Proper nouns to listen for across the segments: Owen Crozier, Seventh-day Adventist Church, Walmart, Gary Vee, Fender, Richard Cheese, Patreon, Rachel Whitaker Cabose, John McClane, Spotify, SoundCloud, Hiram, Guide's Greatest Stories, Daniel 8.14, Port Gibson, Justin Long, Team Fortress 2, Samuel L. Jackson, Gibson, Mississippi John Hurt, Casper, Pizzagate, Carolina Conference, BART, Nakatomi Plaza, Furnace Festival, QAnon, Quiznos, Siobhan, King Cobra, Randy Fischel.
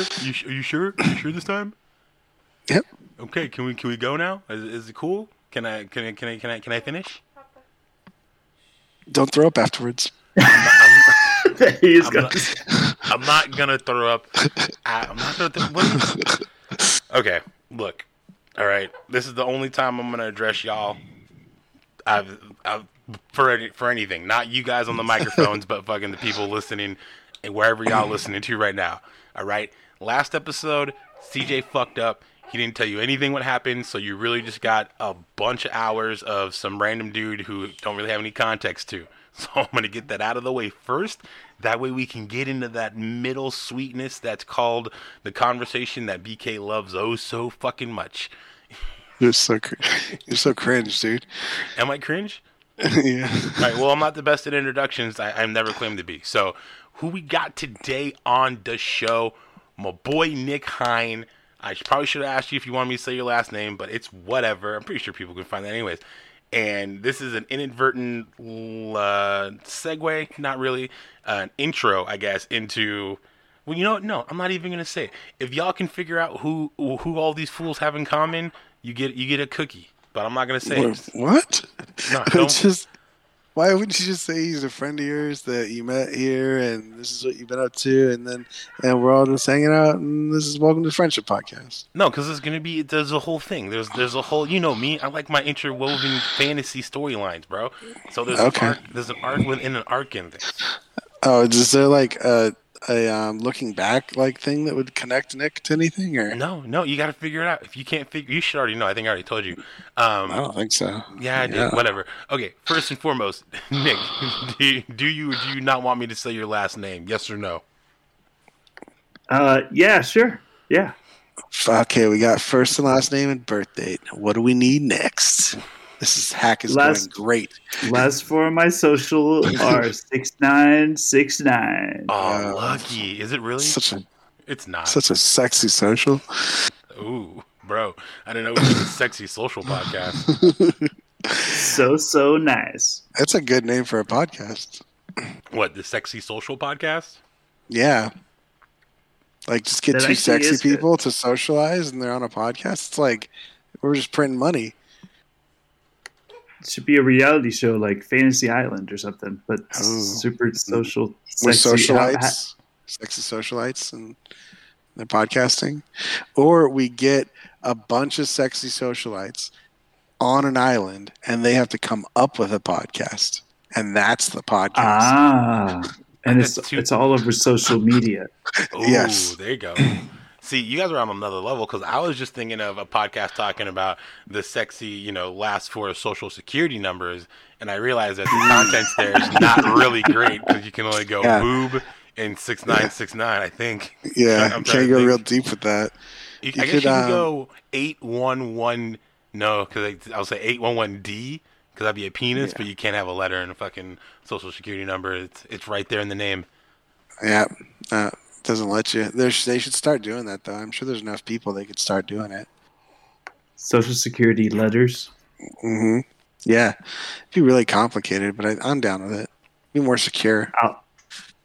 sure? You sure this time? Yep. Okay. Can we go now? Is it cool? Can I finish? Don't throw up afterwards. I'm not gonna throw up. I'm not gonna okay, look. All right, this is the only time I'm gonna address y'all. For anything, not you guys on the microphones, but fucking the people listening and wherever y'all listening to right now. All right, last episode, CJ fucked up. He didn't tell you anything what happened, so you really just got a bunch of hours of some random dude who don't really have any context to. So I'm going to get that out of the way first. That way we can get into that middle sweetness that's called the conversation that BK loves oh so fucking much. You're so cringe, dude. Am I cringe? Yeah. All right, well, I'm not the best at introductions. I never claimed to be. So who we got today on the show? My boy Nick Hein. I probably should have asked you if you wanted me to say your last name, but it's whatever. I'm pretty sure people can find that anyways. And this is an inadvertent segue, not really, an intro, I guess, into... Well, you know what? No, I'm not even going to say it. If y'all can figure out who all these fools have in common, you get a cookie. But I'm not going to say it. What? No, don't. Why wouldn't you just say he's a friend of yours that you met here and this is what you've been up to and we're all just hanging out and this is Welcome to Friendship Podcast? No, because there's a whole thing. There's a whole, you know me, I like my interwoven fantasy storylines, bro. So there's an arc within an arc in this. Oh, is there like a looking back like thing that would connect Nick to anything, or no, you got to figure it out. If you can't figure, you should already know. I think I already told you. I don't think so. Yeah, I did. Yeah. Whatever. Okay, first and foremost, Nick, do you not want me to say your last name? Yes or no? Yeah, sure. Yeah. Okay, we got first and last name and birth date. What do we need next? This hack is going great. Last four of my social are 6969. Oh, lucky. Is it really? It's not. Such a sexy social. Ooh, bro. I didn't know it was a sexy social podcast. So nice. That's a good name for a podcast. What, the Sexy Social Podcast? Yeah. Like, just get two sexy people to socialize and they're on a podcast. It's like, we're just printing money. It should be a reality show like Fantasy Island or something, but super social. With socialites, sexy socialites, and they're podcasting. Or we get a bunch of sexy socialites on an island, and they have to come up with a podcast, and that's the podcast. Ah, and it's all over social media. Ooh, yes, there you go. See, you guys are on another level because I was just thinking of a podcast talking about the sexy, last four social security numbers, and I realized that the content there is not really great because you can only go boob and 6969. I think. Yeah, you can't go real deep with that. I guess you can go 811. No, because I'll say 811D because that'd be a penis, but you can't have a letter and a fucking social security number. It's right there in the name. Yeah. Doesn't let you. They should start doing that, though. I'm sure there's enough people they could start doing it. Social security letters. Mm-hmm. Yeah, it'd be really complicated, but I'm down with it. Be more secure.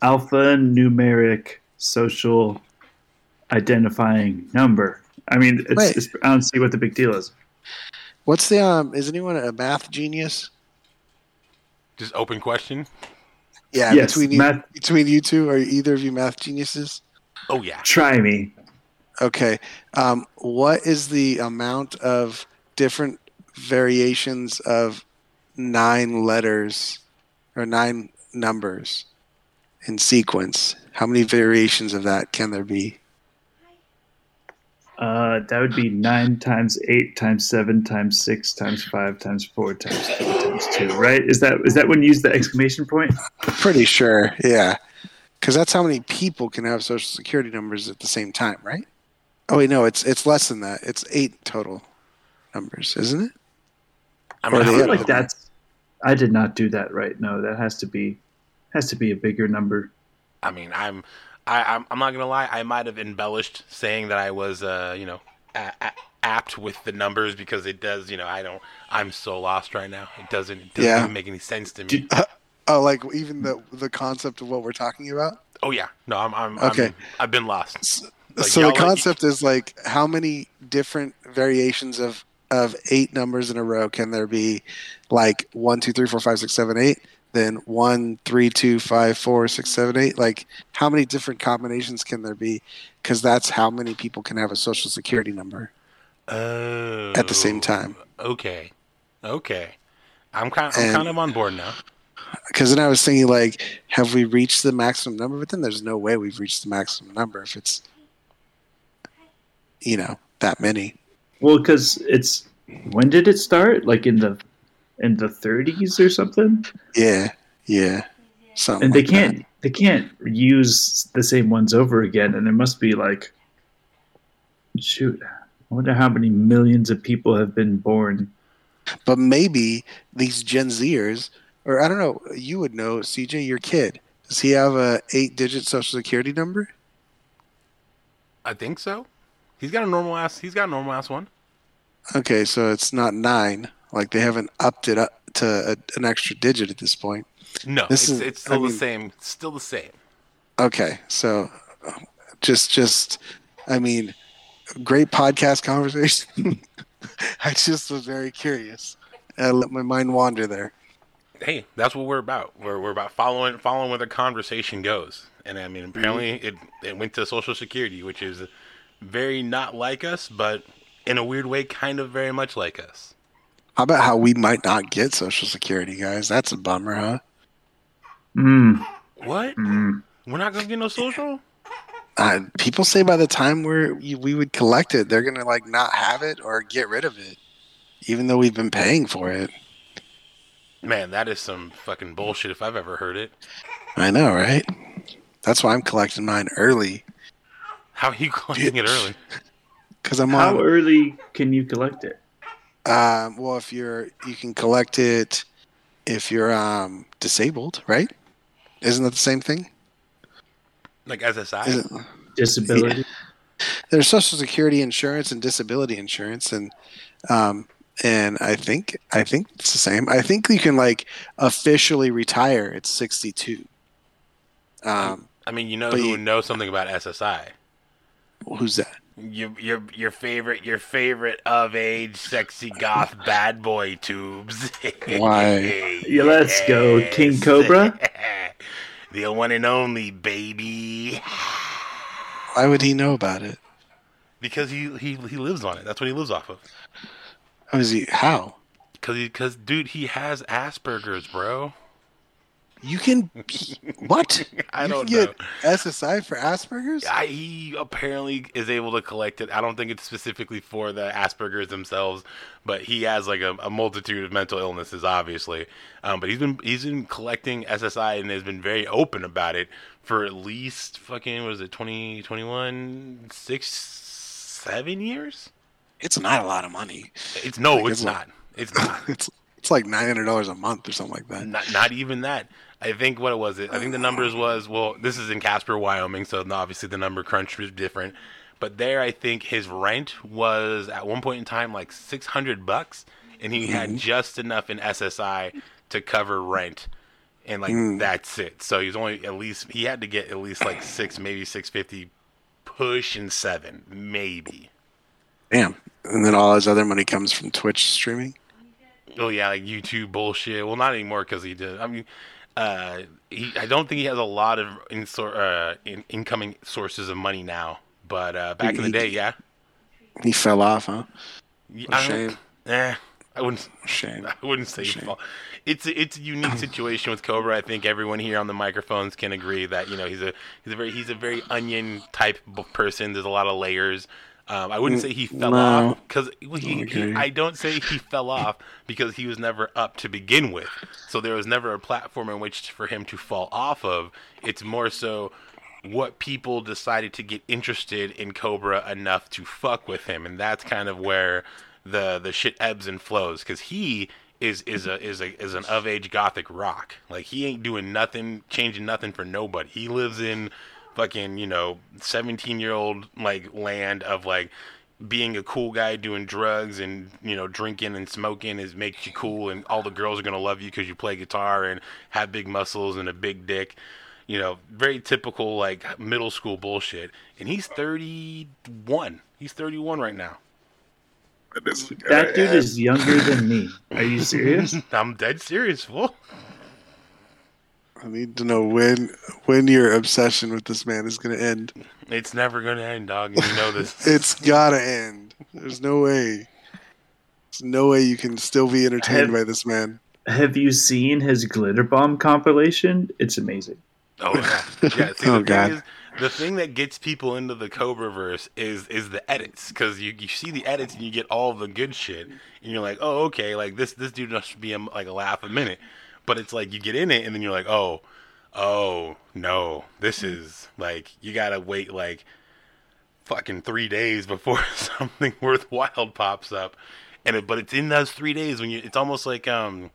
Alphanumeric social identifying number. I mean, I don't see what the big deal is. What's the is anyone a math genius? Just open question. Yeah, yes, between you two, are either of you math geniuses? Oh, yeah. Try me. Okay. What is the amount of different variations of 9 letters or 9 numbers in sequence? How many variations of that can there be? That would be 9 × 8 × 7 × 6 × 5 × 4 × 3 × 2, right? Is that when you use the exclamation point? Pretty sure, yeah. Because that's how many people can have social security numbers at the same time, right? Oh, wait, no, it's less than that. It's 8 total numbers, isn't it? I feel like that's... I did not do that right. No, that has to be a bigger number. I mean, I'm not gonna lie. I might have embellished saying that I was, apt with the numbers because it does. I don't. I'm so lost right now. It doesn't even make any sense to me. Like even the concept of what we're talking about. Oh yeah. No, I'm okay. I've been lost. Like, so the concept is like, how many different variations of eight numbers in a row can there be? Like 1, 2, 3, 4, 5, 6, 7, 8, then 1, 3, 2, 5, 4, 6, 7, 8. Like, how many different combinations can there be? Because that's how many people can have a social security number at the same time. Okay. I'm kind of on board now. Because then I was thinking, like, have we reached the maximum number? But then there's no way we've reached the maximum number if it's, you know, that many. Well, because it's, when did it start? Like in the 30s or something? Yeah. Something. And they like can't use the same ones over again. And there must be like, shoot, I wonder how many millions of people have been born. But maybe these Gen Zers, or I don't know, you would know, CJ, your kid, does he have a 8-digit social security number? I think so. He's got a normal ass one. Okay, so it's not 9. Like, they haven't upped it up to an extra digit at this point. No, it's still the same. Okay, so just I mean, great podcast conversation. I just was very curious. I let my mind wander there. Hey, that's what we're about. We're about following where the conversation goes. And I mean, apparently it went to Social Security, which is very not like us, but in a weird way, kind of very much like us. How about how we might not get Social Security, guys? That's a bummer, huh? What? We're not going to get no social? People say by the time we would collect it, they're going to like not have it or get rid of it, even though we've been paying for it. Man, that is some fucking bullshit if I've ever heard it. I know, right? That's why I'm collecting mine early. How are you collecting it early? How early can you collect it? Well, if you can collect it if you're disabled, right? Isn't that the same thing? Like SSI? Disability? Yeah. There's Social Security insurance and disability insurance, and I think it's the same. I think you can like officially retire at 62. I mean, you know who would know something about SSI? Who's that? Your favorite of age sexy goth bad boy Tubes. Why? Yeah, let's go, King Cobra. The one and only, baby. Why would he know about it? Because he lives on it. That's what he lives off of. How is he? How? Because dude, he has Asperger's, bro. You can what? I don't know. SSI for Asperger's? He apparently is able to collect it. I don't think it's specifically for the Asperger's themselves, but he has like a multitude of mental illnesses, obviously. But he's been collecting SSI and has been very open about it for at least fucking 21, 6, 7 years. It's not a lot of money. It's not. It's like $900 a month or something like that. Not even that. I think what was it? I think the numbers was, well, this is in Casper, Wyoming, so obviously the number crunch was different. But there, I think his rent was at one point in time like $600, and he had just enough in SSI to cover rent, and like that's it. So he had to get at least like 6, maybe 650, pushing 7, maybe. Damn, and then all his other money comes from Twitch streaming. Oh yeah, like YouTube bullshit. Well, not anymore because he did. I mean, I don't think he has a lot of incoming sources of money now. But back in the day, yeah, he fell off, huh? Shame. I wouldn't say it's a unique situation with Cobra. I think everyone here on the microphones can agree that, you know, he's a very onion type person. There's a lot of layers. I wouldn't say he fell off because I don't say he fell off because he was never up to begin with. So there was never a platform in which for him to fall off of. It's more so what people decided to get interested in Cobra enough to fuck with him, and that's kind of where the shit ebbs and flows because he is an of age gothic rock. Like, he ain't doing nothing, changing nothing for nobody. He lives in fucking, you know, 17-year-old like land of like being a cool guy, doing drugs and, you know, drinking and smoking is makes you cool, and all the girls are gonna love you because you play guitar and have big muscles and a big dick. You know, very typical, like, middle school bullshit. And he's 31. He's 31 right now. That dude is younger than me. Are you serious? I'm dead serious, fool. I need to know when your obsession with this man is going to end. It's never going to end, dog. You know this. It's got to end. There's no way. There's no way you can still be entertained by this man. Have you seen his Glitter Bomb compilation? It's amazing. Oh, yeah. Yeah, see, oh, God. Is, the thing that gets people into the Cobraverse is the edits, because you see the edits and you get all the good shit, and you're like, oh, okay, like this dude must be a laugh a minute. But it's like you get in it and then you're like, oh, no, this is like, you gotta wait like fucking 3 days before something worthwhile pops up. But it's in those 3 days when it's almost like being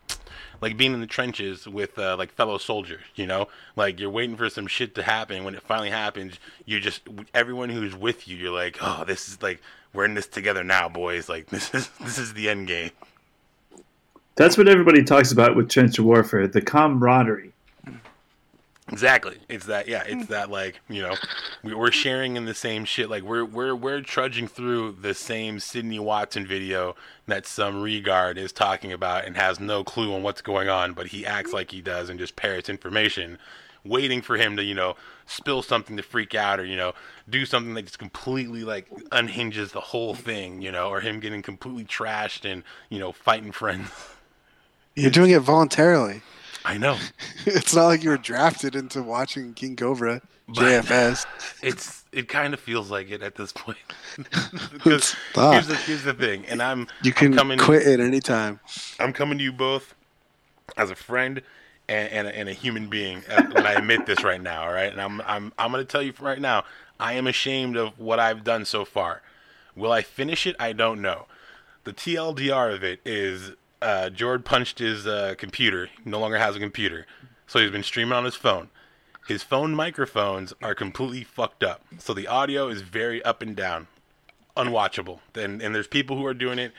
in the trenches with like fellow soldiers, you know, like you're waiting for some shit to happen. When it finally happens, you're just, everyone who's with you, you're like, oh, this is like, we're in this together now, boys. Like this is the end game. That's what everybody talks about with trench warfare, the camaraderie. Exactly. It's that, yeah, it's that, like, you know, we're sharing in the same shit. Like we're trudging through the same Sydney Watson video that some regard is talking about and has no clue on what's going on, but he acts like he does and just parrots information, waiting for him to, you know, spill something to freak out or, you know, do something that just completely, like, unhinges the whole thing, you know, or him getting completely trashed and, you know, fighting friends. You're doing it voluntarily. I know. It's not like you were drafted into watching King Cobra, JFS. It kind of feels like it at this point. Because here's the thing, and I'm quit at any time. I'm coming to you both as a friend and a human being, and I admit this right now, all right? And I'm going to tell you right now, I am ashamed of what I've done so far. Will I finish it? I don't know. The TLDR of it is. Jord punched his computer. He no longer has a computer. So he's been streaming on his phone. His phone microphones are completely fucked up. So the audio is very up and down. Unwatchable. And there's people who are doing it.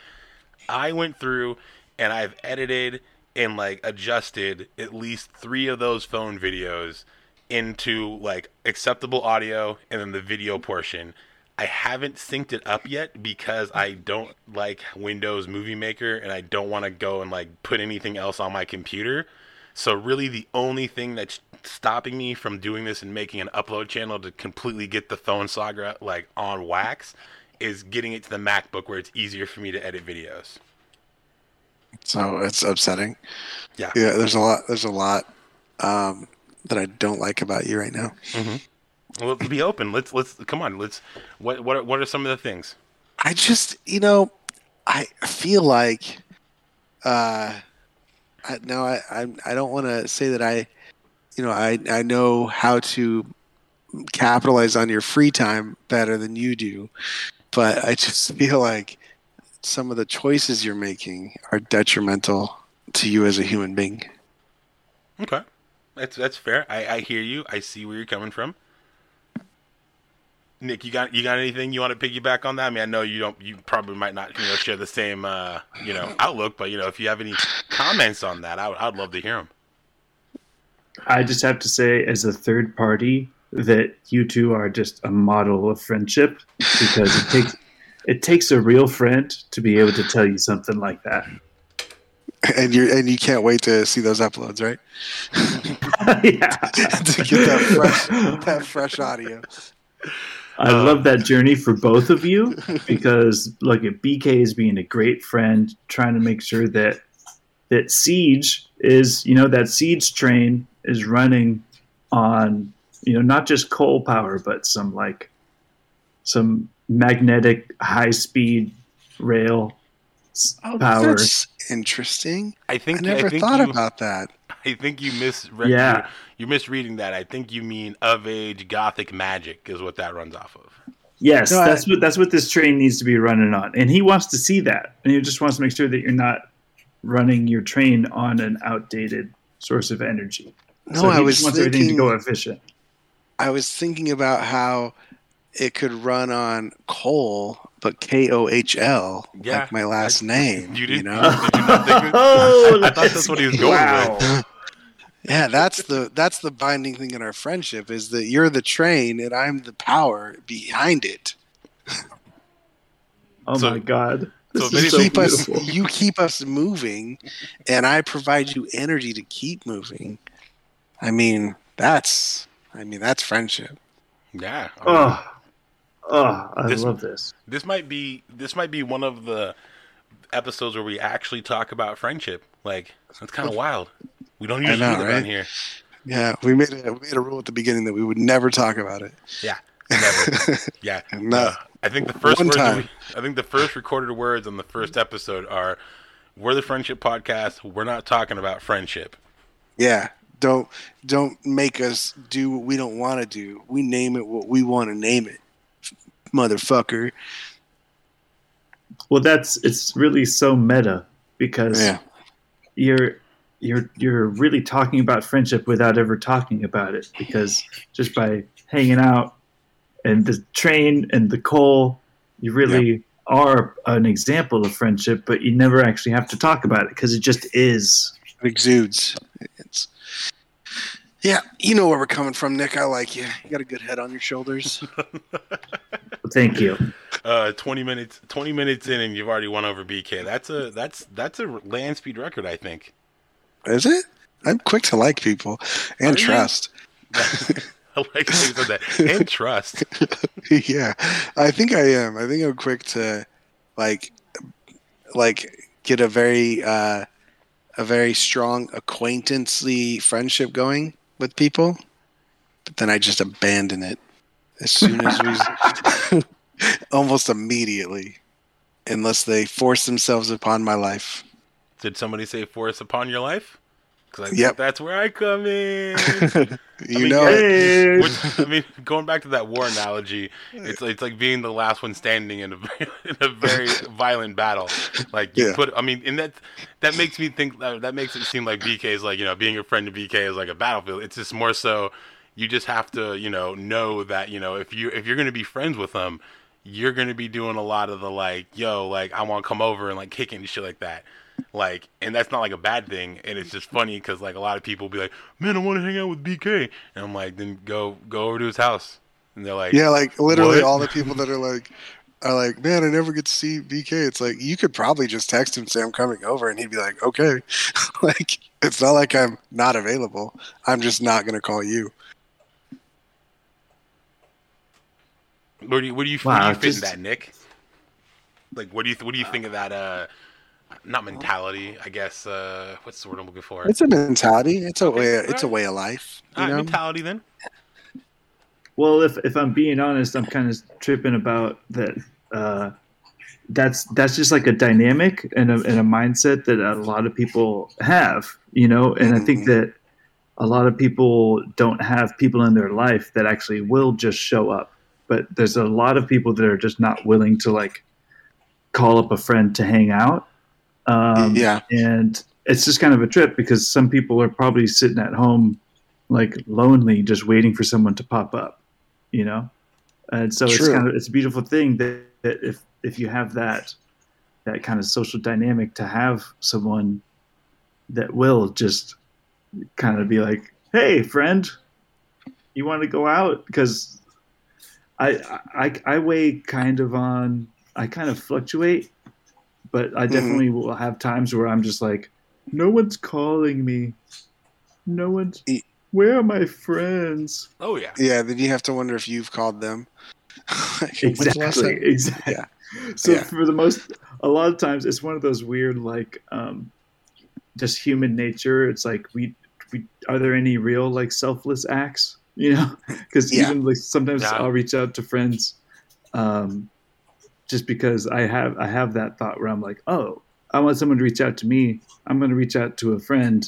I went through and I've edited and, like, adjusted at least 3 of those phone videos into, like, acceptable audio and then the video portion. I haven't synced it up yet because I don't like Windows Movie Maker and I don't want to go and, like, put anything else on my computer. So really the only thing that's stopping me from doing this and making an upload channel to completely get the phone saga, like, on wax is getting it to the MacBook where it's easier for me to edit videos. So it's upsetting. Yeah. Yeah, there's a lot that I don't like about you right now. Mm-hmm. Well, be open. Let's come on. What are some of the things? I just, you know, I feel like, I don't want to say that I know how to capitalize on your free time better than you do, but I just feel like some of the choices you're making are detrimental to you as a human being. Okay, that's fair. I hear you. I see where you're coming from. Nick, you got anything you want to piggyback on that? I mean, I know you don't. You probably might not, you know, share the same, you know, outlook. But, you know, if you have any comments on that, I'd love to hear them. I just have to say, as a third party, that you two are just a model of friendship, because it takes a real friend to be able to tell you something like that. And you can't wait to see those uploads, right? Yeah, to get that fresh audio. I love that journey for both of you, because look at BK as being a great friend, trying to make sure that Siege is, you know, that Siege train is running on, you know, not just coal power, but some magnetic high speed rail power. That's interesting. I never thought about that. I think you misread. Yeah. You're misreading that. I think you mean of age gothic magic is what that runs off of. Yes, no, that's what this train needs to be running on, and he wants to see that, and he just wants to make sure that you're not running your train on an outdated source of energy. No, so he just wants everything to go efficient. I was thinking about how it could run on coal, but KOHL, yeah, like my last name. You didn't know? Did you not think I thought that's what he was going with. Yeah, that's the binding thing in our friendship, is that you're the train and I'm the power behind it. Oh my God. You keep us moving, and I provide you energy to keep moving. I mean that's friendship. Yeah. I love this. This might be one of the episodes where we actually talk about friendship. Like, that's kind of wild. We don't usually do that around here. Yeah, we made a rule at the beginning that we would never talk about it. Yeah, never. Yeah, no. I think the first recorded words on the first episode are, "We're the Friendship Podcast. We're not talking about friendship." Yeah, don't make us do what we don't want to do. We name it what we want to name it, motherfucker. Well, it's really so meta, because you're really talking about friendship without ever talking about it, because just by hanging out and the train and the coal, you really are an example of friendship, but you never actually have to talk about it because it just is. It exudes. Yeah, you know where we're coming from, Nick. I like you. You got a good head on your shoulders. Thank you. 20 minutes in, and you've already won over BK. That's a land speed record, I think. Is it? I'm quick to like people and trust. I like how you said that. And trust. Yeah, I think I am. I think I'm quick to like get a very strong acquaintancy friendship going with people, but then I just abandon it as soon as we, almost immediately, unless they force themselves upon my life. Did somebody say force upon your life? Because I think that's where I come in. Going back to that war analogy, it's like being the last one standing in a very violent battle. Like that makes me think that makes it seem like BK is like, being a friend to BK is like a battlefield. It's just more so you just have to know that if you're going to be friends with them, you're going to be doing a lot of the I want to come over and like kicking and shit like that. Like, and that's not like a bad thing, and it's just funny because like a lot of people be like, "Man, I want to hang out with BK," and I'm like, "Then go over to his house." And they're like, "Yeah, like literally what?" All the people that are like, "Man, I never get to see BK." It's like, you could probably just text him, say I'm coming over, and he'd be like, "Okay." Like, it's not like I'm not available. I'm just not gonna call you. Where do you fit in that, Nick? Like, what do you think of that? Not mentality, I guess. What's the word I'm looking for? It's a mentality. It's a way of life. Mentality, then. Well, if I'm being honest, I'm kind of tripping about that. That's just like a dynamic and a mindset that a lot of people have, And I think that a lot of people don't have people in their life that actually will just show up. But there's a lot of people that are just not willing to like call up a friend to hang out. And it's just kind of a trip, because some people are probably sitting at home, like lonely, just waiting for someone to pop up, And so It's it's a beautiful thing that if you have that kind of social dynamic, to have someone that will just kind of be like, "Hey, friend, you want to go out?" Because I weigh kind of on, I kind of fluctuate. But I definitely will have times where I'm just like, no one's calling me. No one's... Where are my friends? Oh, yeah. Yeah, then you have to wonder if you've called them. Exactly. Yeah. So for the most... A lot of times, it's one of those weird, like, just human nature. It's like, we are there any real, like, selfless acts? Because even, like, sometimes I'll reach out to friends... just because I have that thought where I'm like, oh, I want someone to reach out to me. I'm going to reach out to a friend,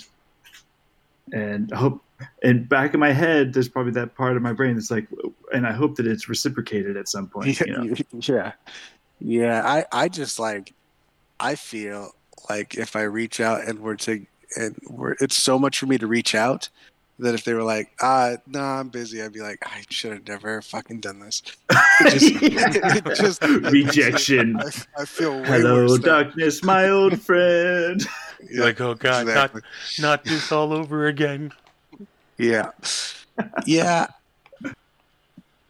and I hope. And back in my head, there's probably that part of my brain that's like, and I hope that it's reciprocated at some point. I just like, I feel like if I reach out it's so much for me to reach out, that if they were like, I'm busy, I'd be like, I should have never fucking done this. Rejection. I feel way worse darkness, my old friend. You're like, oh God, exactly. not this all over again. Yeah. Yeah.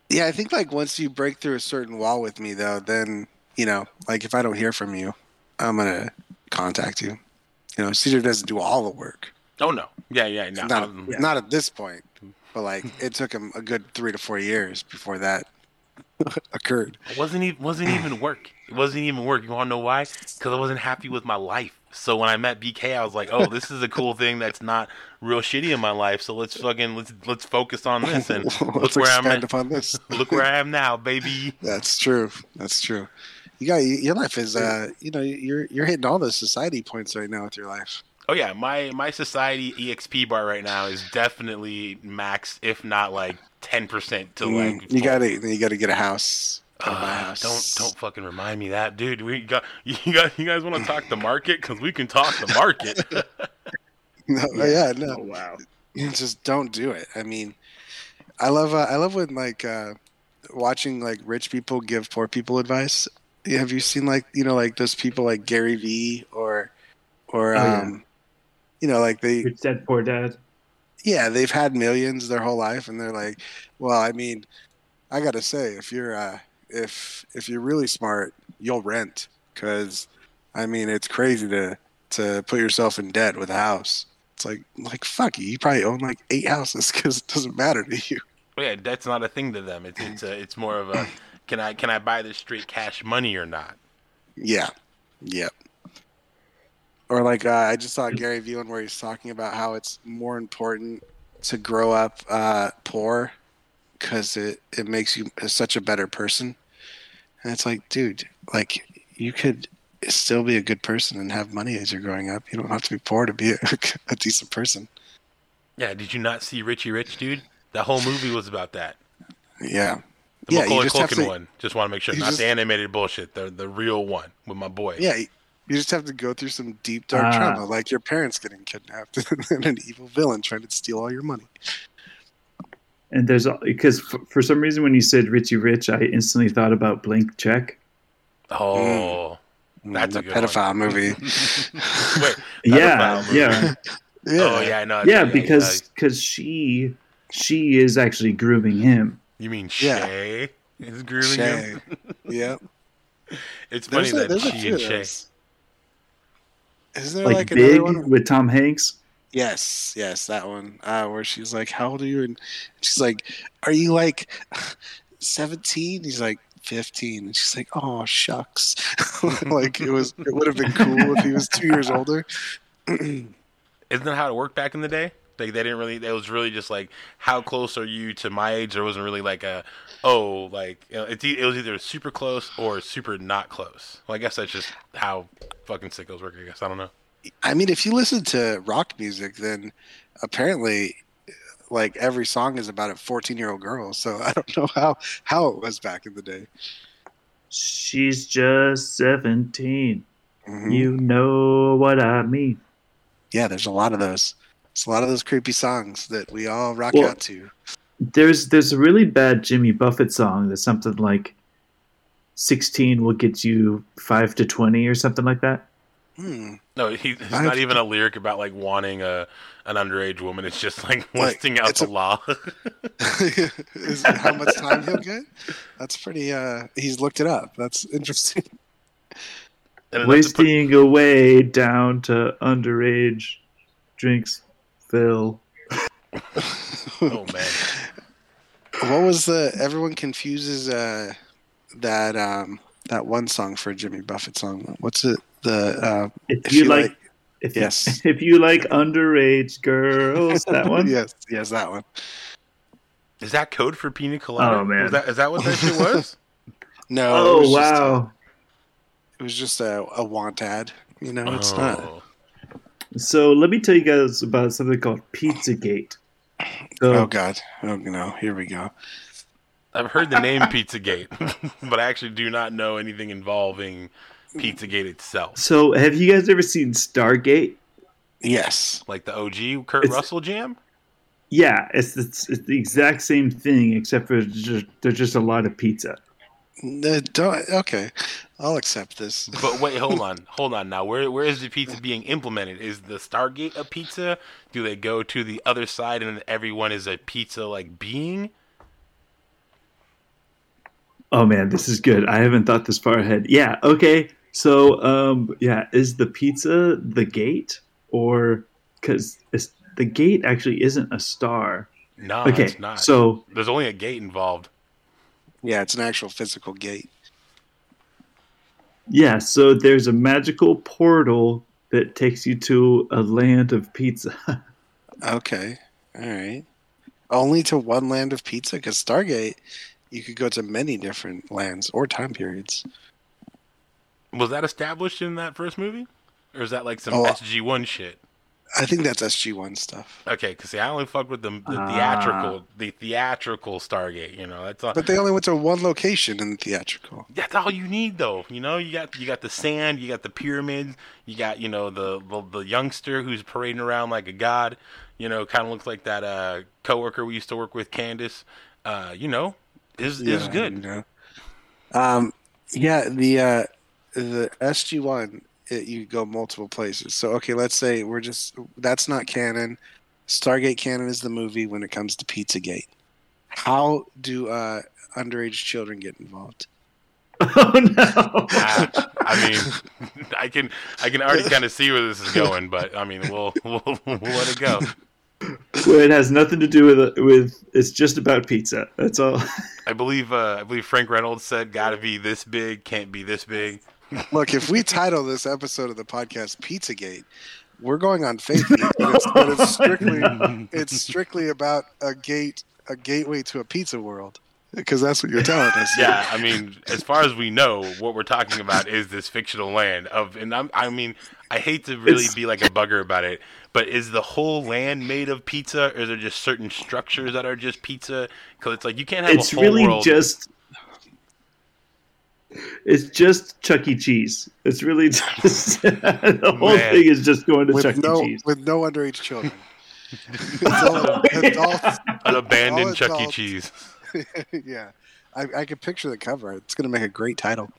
Yeah, I think, like, once you break through a certain wall with me, though, then, you know, like, if I don't hear from you, I'm going to contact you. You know, Cedar doesn't do all the work. Oh, no. Yeah, no. Not at this point. But, like, it took him a good 3 to 4 years before that occurred. It wasn't even work. It wasn't even work. You want to know why? Because I wasn't happy with my life. So when I met BK, I was like, oh, this is a cool thing that's not real shitty in my life. So let's focus on this. And let's look where I'm at. Upon this. Look where I am now, baby. That's true. You got your life is, you know, you're hitting all those society points right now with your life. Oh yeah, my society EXP bar right now is definitely max, if not like 10% to like. You gotta get a house. Don't fucking remind me that, dude. You guys want to talk the market? Because we can talk the market. No. Oh, wow. Just don't do it. I mean, I love when like watching like rich people give poor people advice. Have you seen like, you know, like those people like Gary Vee or you know, like they Rich Dad Poor Dad. Yeah, they've had millions their whole life, and they're like, well, I mean, I gotta say, if you're if you're really smart, you'll rent, because I mean, it's crazy to put yourself in debt with a house. It's like fuck you probably own like 8 houses because it doesn't matter to you. Well, yeah, that's not a thing to them. It's more of a can I buy this straight cash money or not? Yeah, yep. Or like I just saw Gary Vee where he's talking about how it's more important to grow up poor because it makes you such a better person. And it's like, dude, like you could still be a good person and have money as you're growing up. You don't have to be poor to be a decent person. Yeah, did you not see Richie Rich, dude? That whole movie was about that. Yeah. The Macaulay Culkin one. Just want to make sure, not the animated bullshit. The real one with my boy. Yeah. You just have to go through some deep, dark trauma, like your parents getting kidnapped and an evil villain trying to steal all your money. And there's – because for some reason when you said Richie Rich, I instantly thought about Blank Check. Oh. That's a pedophile movie. Wait. Yeah. Oh, yeah, I know. Yeah, because she is actually grooming him. You mean Shay is grooming him? Yep. It's funny that she and Shay. Is there like Big one with Tom Hanks? Yes, that one. Where she's like, "How old are you?" And she's like, "Are you like 17?" He's like, 15. And she's like, "Oh shucks!" Like it would have been cool if he was 2 years older. Isn't that how it worked back in the day? Like they didn't really. It was really just like, how close are you to my age? There wasn't really like it was either super close or super not close. Well, I guess that's just how fucking sickos work. I guess I don't know. I mean, if you listen to rock music, then apparently, like every song is about a 14-year-old girl. So I don't know how it was back in the day. She's just 17. Mm-hmm. You know what I mean? Yeah, there's a lot of those. It's a lot of those creepy songs that we all rock out to. There's a really bad Jimmy Buffett song that's something like 16 will get you 5 to 20 or something like that. No, it's not even a lyric about like wanting an underage woman. It's just like listing out the law. Is it how much time he'll get? That's pretty. He's looked it up. That's interesting. Wasting away down to underage drinks. Phil. Oh man, what was the? Everyone confuses that one song for a Jimmy Buffett song. What's it? The if you like underage girls, that one. yes, that one. Is that code for pina colada? Oh man, is that what that shit was? No. Oh it was just a want ad. You know, it's not. So let me tell you guys about something called Pizzagate. So, oh, God. Oh, no. Here we go. I've heard the name Pizzagate, but I actually do not know anything involving Pizzagate itself. So have you guys ever seen Stargate? Yes. Like the OG Kurt Russell jam? Yeah. It's the exact same thing, except for there's just a lot of pizza. Okay. I'll accept this. But wait, hold on now. Where is the pizza being implemented? Is the Stargate a pizza? Do they go to the other side and everyone is a pizza-like being? Oh, man, this is good. I haven't thought this far ahead. Yeah, okay. So, is the pizza the gate? Or, because the gate actually isn't a star. No, okay, it's not. So, there's only a gate involved. Yeah, it's an actual physical gate. Yeah, so there's a magical portal that takes you to a land of pizza. Okay, all right. Only to one land of pizza? Because Stargate, you could go to many different lands or time periods. Was that established in that first movie? Or is that like some SG-1 shit? I think that's SG-1 stuff. Okay, because I only fucked with the theatrical Stargate. You know, that's all. But they only went to one location in the theatrical. That's all you need, though. You know, you got the sand, you got the pyramids, you got the youngster who's parading around like a god. You know, kind of looks like that coworker we used to work with, Candace. Is good. You know. The SG-1. You go multiple places. So, okay, let's say that's not canon. Stargate canon is the movie when it comes to Pizzagate. How do underage children get involved? Oh, no. I can already kind of see where this is going, but, I mean, we'll let it go. Well, it has nothing to do with it's just about pizza. That's all. I believe Frank Reynolds said, gotta be this big, can't be this big. Look, if we title this episode of the podcast "Pizzagate," we're going on fake news. It's strictly about a gateway to a pizza world, because that's what you're telling us. Yeah, I mean, as far as we know, what we're talking about is this fictional land of, and I hate to really be like a bugger about it, but is the whole land made of pizza, or is there just certain structures that are just pizza? Because it's like you can't have a whole really world. It's just Chuck E. Cheese. It's really just... the whole thing is just going to Chuck E. Cheese. With no underage children. Adults, an abandoned Chuck E. Cheese. Yeah. I can picture the cover. It's going to make a great title.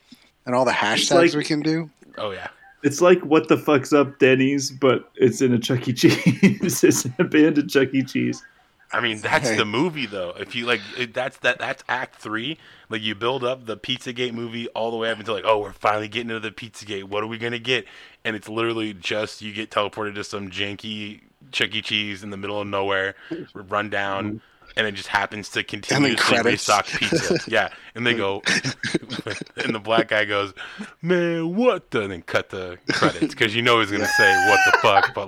And all the hashtags we can do. Oh, yeah. It's like What the Fuck's Up Denny's, but it's in a Chuck E. Cheese. It's an abandoned Chuck E. Cheese. I mean, that's the movie, though. If you that's Act 3. Like, you build up the Pizzagate movie all the way up until we're finally getting into the Pizzagate. What are we gonna get? And it's literally just you get teleported to some janky Chuck E. Cheese in the middle of nowhere, run down, and it just happens to continuously restock pizza. Yeah, and they go, and the black guy goes, "Man, what the?" And then cut the credits because you know he's gonna say "What the fuck," but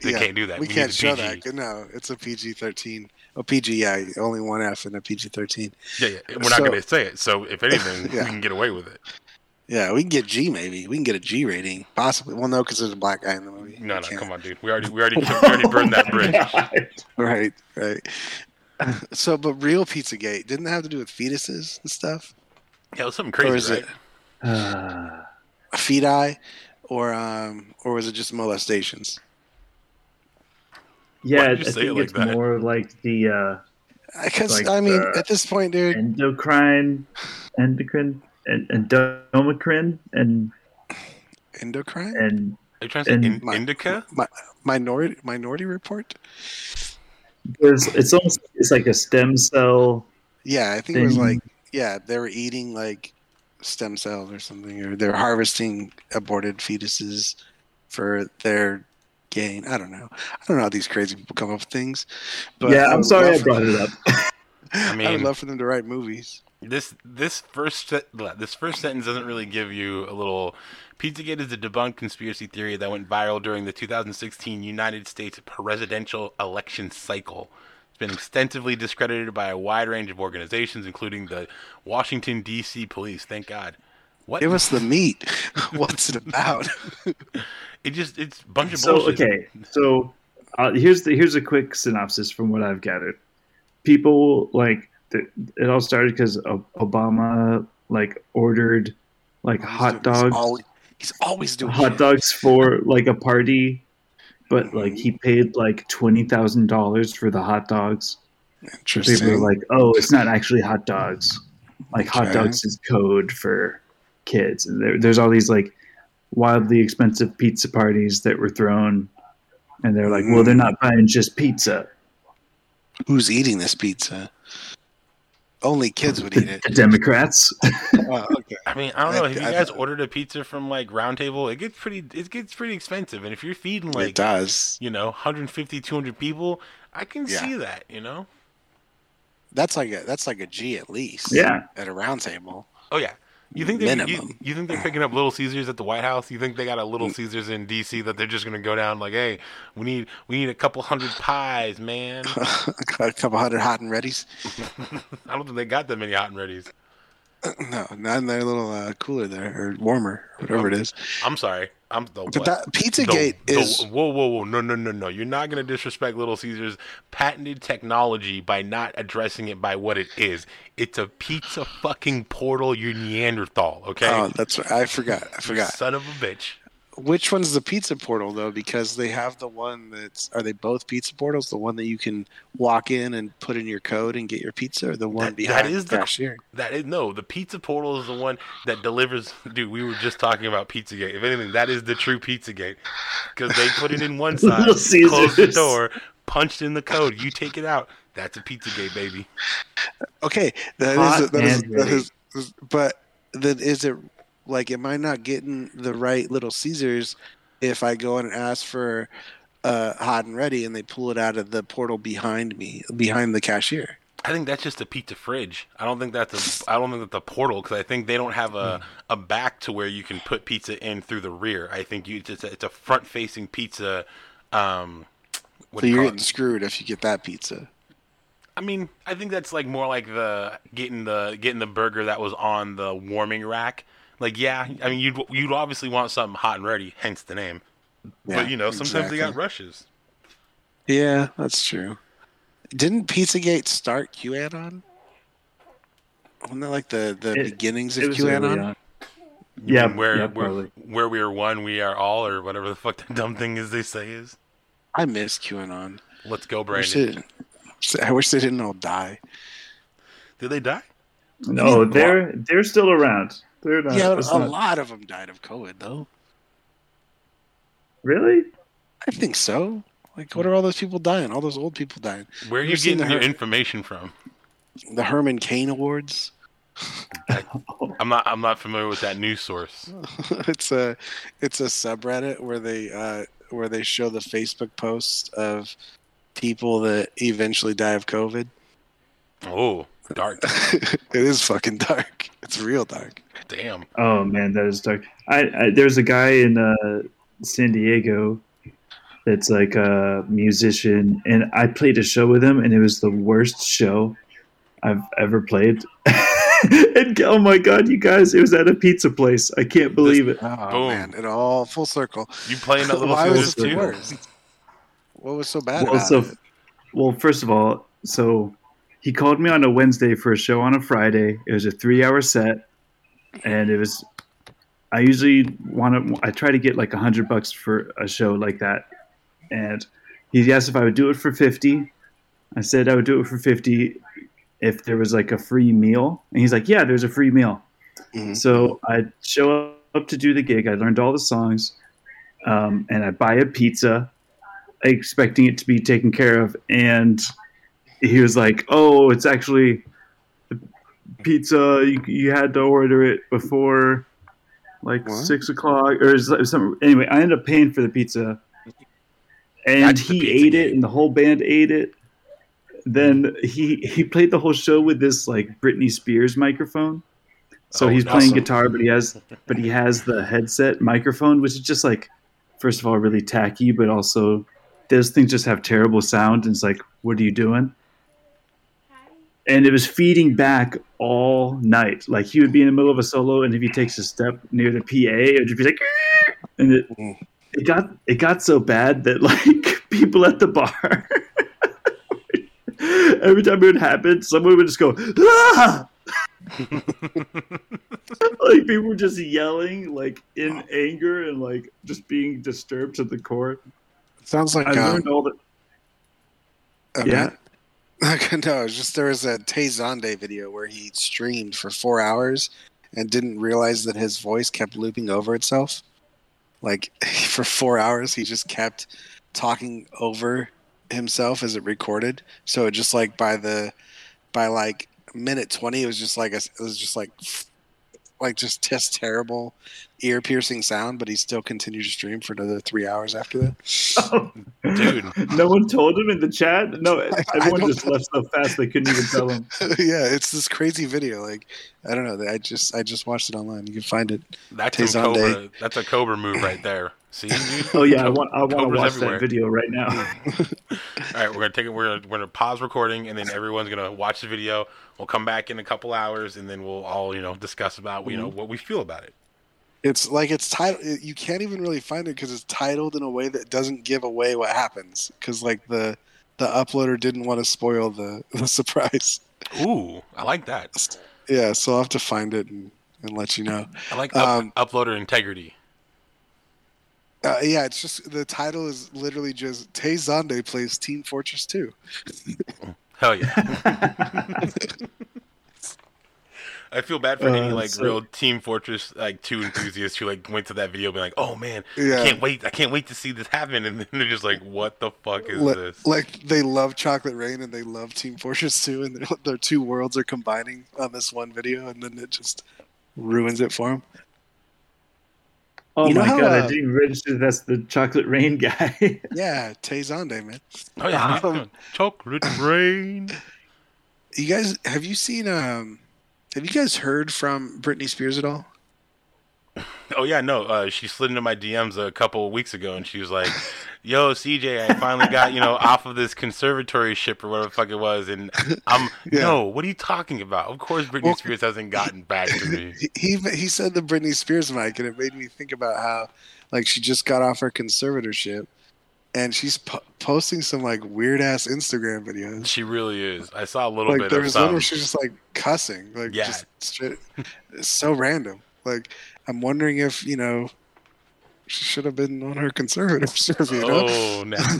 they can't do that. We can't show PG. That. No, it's a PG-13. Oh, PG, yeah, only one F and a PG-13. Yeah. We're not going to say it. So, if anything, we can get away with it. Yeah, we can get G, maybe. We can get a G rating, possibly. Well, no, because there's a black guy in the movie. No, come on, dude. We already burned that bridge. Right. So, but real Pizzagate didn't have to do with fetuses and stuff. Yeah, it was something crazy, or is right? It, feti, or was it just molestations? Yeah, I think it's that? More like the. At this point, dude. Endocrine. And are you trying to say indica? Minority Report. It's almost like a stem cell. Yeah, I think thing. It was they were eating stem cells or something, or they're harvesting aborted fetuses for their. Gain. I don't know how these crazy people come up with things. But yeah, I'm sorry I brought it up. I mean, I would love for them to write movies. This first sentence doesn't really give you a little. Pizzagate is a debunked conspiracy theory that went viral during the 2016 United States presidential election cycle. It's been extensively discredited by a wide range of organizations, including the Washington D.C. police. Thank God. What? Give us the meat. What's it about? It's a bunch of bullshit. Okay, so here's a quick synopsis from what I've gathered. People it all started because Obama ordered hot dogs. He's always doing hot dogs for a party, but he paid $20,000 for the hot dogs. Interesting. People were it's not actually hot dogs. Hot dogs is code for kids. And there's all these like wildly expensive pizza parties that were thrown, and they're like, well, they're not buying just pizza. Who's eating this pizza? Only kids would eat it. The Democrats. Oh, okay. I mean, I don't know. Have you guys ordered a pizza from like Round Table? It gets pretty expensive, and if you're feeding like it does, 150, 200 people, I can see that. That's like a G at least. Yeah. At a Round Table. Oh yeah. You think you think they're picking up Little Caesars at the White House? You think they got a Little Caesars in D.C. that they're just gonna go down like, hey, we need a couple hundred pies, man. A couple hundred hot and readies. I don't think they got that many hot and readies. No, not in their little cooler there or warmer, whatever it is. I'm sorry. Pizzagate is whoa, no! You're not gonna disrespect Little Caesars' patented technology by not addressing it by what it is. It's a pizza fucking portal. You Neanderthal, okay? Oh, that's right. I forgot. Son of a bitch. Which one's the pizza portal though? Because they have the one that's. Are they both pizza portals? The one that you can walk in and put in your code and get your pizza, or the one behind the cashier? The pizza portal is the one that delivers. Dude, we were just talking about Pizzagate. If anything, that is the true Pizzagate, because they put it in one side, closed the door, punched in the code. You take it out. That's a Pizzagate, baby. Okay, is it? Like, am I not getting the right Little Caesars if I go in and ask for hot and ready and they pull it out of the portal behind the cashier? I think that's just a pizza fridge. I don't think that's a portal, because I think they don't have a back to where you can put pizza in through the rear. I think it's a front-facing pizza. So you're getting screwed if you get that pizza. I mean, I think that's like more like the getting the burger that was on the warming rack. Like, yeah, I mean, you'd obviously want something hot and ready, hence the name. Yeah, but, sometimes they got rushes. Yeah, that's true. Didn't Pizzagate start QAnon? Wasn't that like the beginnings of QAnon? Yeah, where we are one, we are all, or whatever the fuck that dumb thing is they say is. I miss QAnon. Let's go, Brandon. I wish they didn't all die. Did they die? No, they're still around. A lot of them died of COVID, though. Really? I think so. Like, what are all those people dying? All those old people dying. Where are you getting your information from? The Herman Cain Awards. I'm not familiar with that news source. It's a subreddit where they show the Facebook posts of people that eventually die of COVID. Oh. Dark. It is fucking dark. It's real dark. Damn. Oh man, that is dark. I there's a guy in San Diego that's like a musician, and I played a show with him, and it was the worst show I've ever played. And oh my god, you guys, it was at a pizza place. I can't believe it. Oh boom. Man, it all full circle. You playing that little fool's too? What was so bad? Well, first of all, so. He called me on a Wednesday for a show on a Friday. It was a 3-hour set, and it was. I try to get like $100 for a show like that, and he asked if I would do it for $50. I said I would do it for $50 if there was like a free meal, and he's like, "Yeah, there's a free meal." Mm-hmm. So I show up to do the gig. I learned all the songs, and I buy a pizza, expecting it to be taken care of, and. He was like, "Oh, it's actually the pizza. You had to order it before, like 6 o'clock or something." Anyway, I ended up paying for the pizza, and he ate it, and the whole band ate it. Then he played the whole show with this like Britney Spears microphone. So he's playing guitar, but he has the headset microphone, which is just like, first of all, really tacky, but also those things just have terrible sound. And it's like, what are you doing? And it was feeding back all night. Like, he would be in the middle of a solo, and if he takes a step near the PA, it would just be like, Arr! And it got so bad that like people at the bar, every time it would happen, someone would just go, ah! Like people were just yelling, like in anger and like just being disturbed to the core. Sounds like I learned all the. Yeah. No, there was a Tay Zonday video where he streamed for 4 hours and didn't realize that his voice kept looping over itself. Like, for 4 hours, he just kept talking over himself as it recorded. So it just, like, by minute 20, it was just like just terrible, ear piercing sound. But he still continued to stream for another 3 hours after that. Oh, dude, no one told him in the chat. No, everyone just left so fast they couldn't even tell him. Yeah, it's this crazy video. Like, I don't know. I just watched it online. You can find it. That's a Cobra move right there. See? Oh yeah, I want to watch everywhere. That video right now. All right, we're gonna take it. We're gonna pause recording, and then everyone's gonna watch the video. We'll come back in a couple hours, and then we'll all discuss about what we feel about it. It's like it's titled. You can't even really find it because it's titled in a way that doesn't give away what happens. Because like the uploader didn't want to spoil the surprise. Ooh, I like that. Yeah, so I'll have to find it and let you know. I like uploader integrity. Yeah, it's just the title is literally just Tay Zonday plays Team Fortress 2. Hell yeah! I feel bad for any real Team Fortress 2 enthusiasts who went to that video being like, "Oh man, yeah. I can't wait to see this happen," and then they're just like, "What the fuck is this?" Like they love Chocolate Rain and they love Team Fortress 2, and their two worlds are combining on this one video, and then it just ruins it for them. Oh my God! I didn't register that's the Chocolate Rain guy. Yeah, Tay Zonday, man. Oh yeah, Chocolate Rain. You guys, have you guys heard from Britney Spears at all? Oh yeah, no. She slid into my DMs a couple of weeks ago, and she was like, "Yo, CJ, I finally got off of this conservatory ship or whatever the fuck it was," and I'm no. What are you talking about? Of course, Britney Spears hasn't gotten back to me. He said the Britney Spears mic, and it made me think about how she just got off her conservatorship, and she's posting some weird ass Instagram videos. She really is. I saw a little bit. There was one where she's just cussing, just straight, so random. I'm wondering if she should have been on her conservatorship.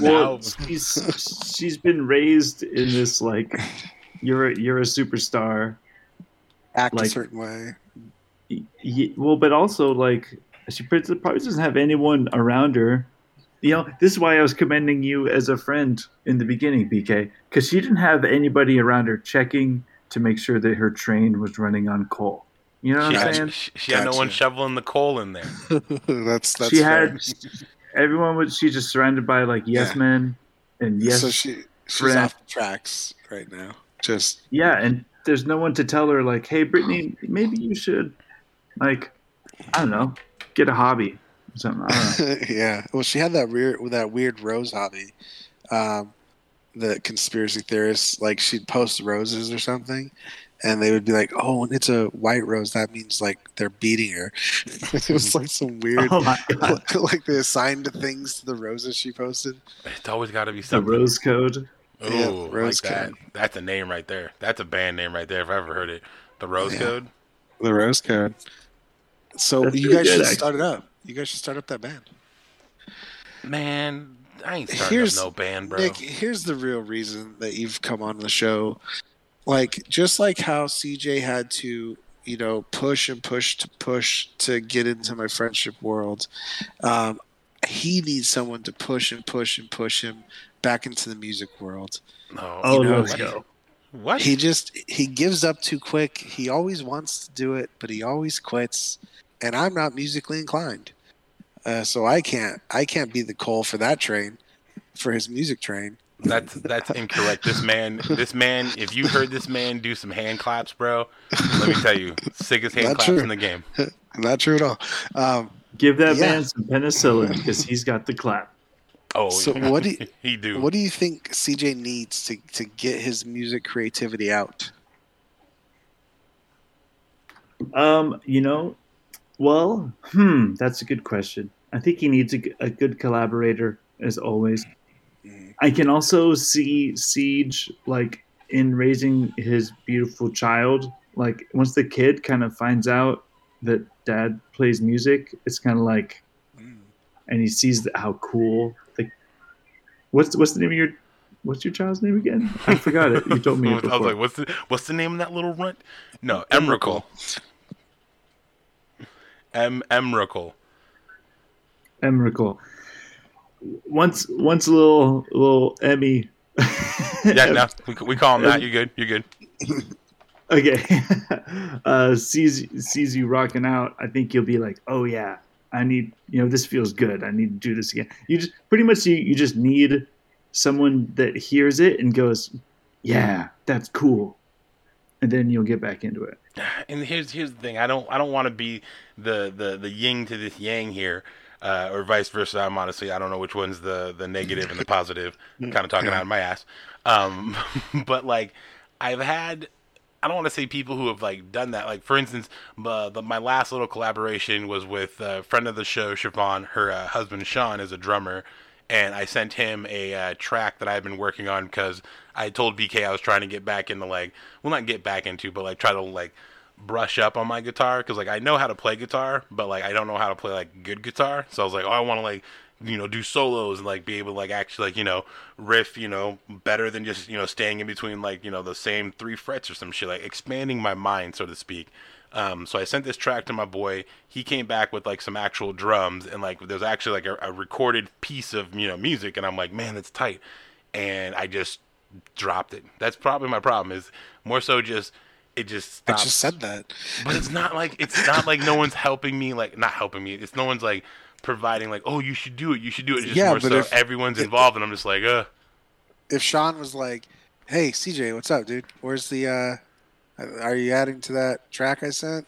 Now she's been raised in this you're a superstar, act a certain way. But also she probably doesn't have anyone around her. This is why I was commending you as a friend in the beginning, BK, because she didn't have anybody around her checking to make sure that her train was running on coal. You know what I'm saying? She had no one shoveling the coal in there. that's she fair. Had everyone was she's just surrounded by yes men and yes. So she's off the tracks right now. Just and there's no one to tell her hey Britney, maybe you should I don't know, get a hobby or something. I don't know. Yeah. Well, she had that weird rose hobby. The conspiracy theorists she'd post roses or something. And they would be like, "Oh, it's a white rose. That means they're beating her." It was some weird, they assigned things to the roses she posted. It's always got to be something. The rose code. Ooh, yeah, rose code. That's a name right there. That's a band name right there. If I ever heard it, the rose code. The rose code. So that's start it up. You guys should start up that band. Man, I ain't starting up no band, bro. Nick, here's the real reason that you've come on the show. Just how CJ had to, push and push to get into my friendship world, he needs someone to push and push him back into the music world. Let's go. What? He gives up too quick. He always wants to do it, but he always quits. And I'm not musically inclined, so I can't be the coal for that train, for his music train. That's incorrect. This man. If you heard this man do some hand claps, bro, let me tell you, sickest hand claps in the game. Not true at all. Give that man some penicillin because he's got the clap. Oh, so yeah. What do you think CJ needs to get his music creativity out? That's a good question. I think he needs a good collaborator, as always. I can also see Siege in raising his beautiful child. Once the kid kind of finds out that dad plays music, it's kind of and he sees how cool. What's the name of what's your child's name again? I forgot it. You told me. I was like, what's the name of that little runt? No, Emrakul. Emrakul. Once a little Emmy. Yeah, no, we call him that. You're good. Okay. Sees you rocking out. I think you'll be like, oh yeah, I need, this feels good. I need to do this again. You just pretty much you just need someone that hears it and goes, yeah, that's cool. And then you'll get back into it. And here's the thing. I don't want to be the yin to this yang here, or vice versa. I'm honestly, I don't know which one's the negative and the positive. I'm kind of talking out of my ass. But like, I've had, I don't want to say people who have like done that. Like for instance, my last little collaboration was with a friend of the show, Siobhan. Her husband Sean is a drummer, and I sent him a track that I had been working on because I told BK I was trying to get back into try to brush up on my guitar, because I know how to play guitar, but I don't know how to play good guitar. So I was like, oh, I want to do solos and be able to actually riff better than just staying in between the same three frets or some shit, expanding my mind, so to speak. So I sent this track to my boy. He came back with some actual drums and there's actually a recorded piece of music, and I'm like, man, that's tight. And I just dropped it. That's probably my problem, is more so just it just stops. I just said that, but it's not like no one's helping me. Not helping me. It's no one's providing oh, you should do it. You should do it. It's just more so everyone's involved, and I'm just . If Sean was like, "Hey, CJ, what's up, dude? Where's the Are you adding to that track I sent?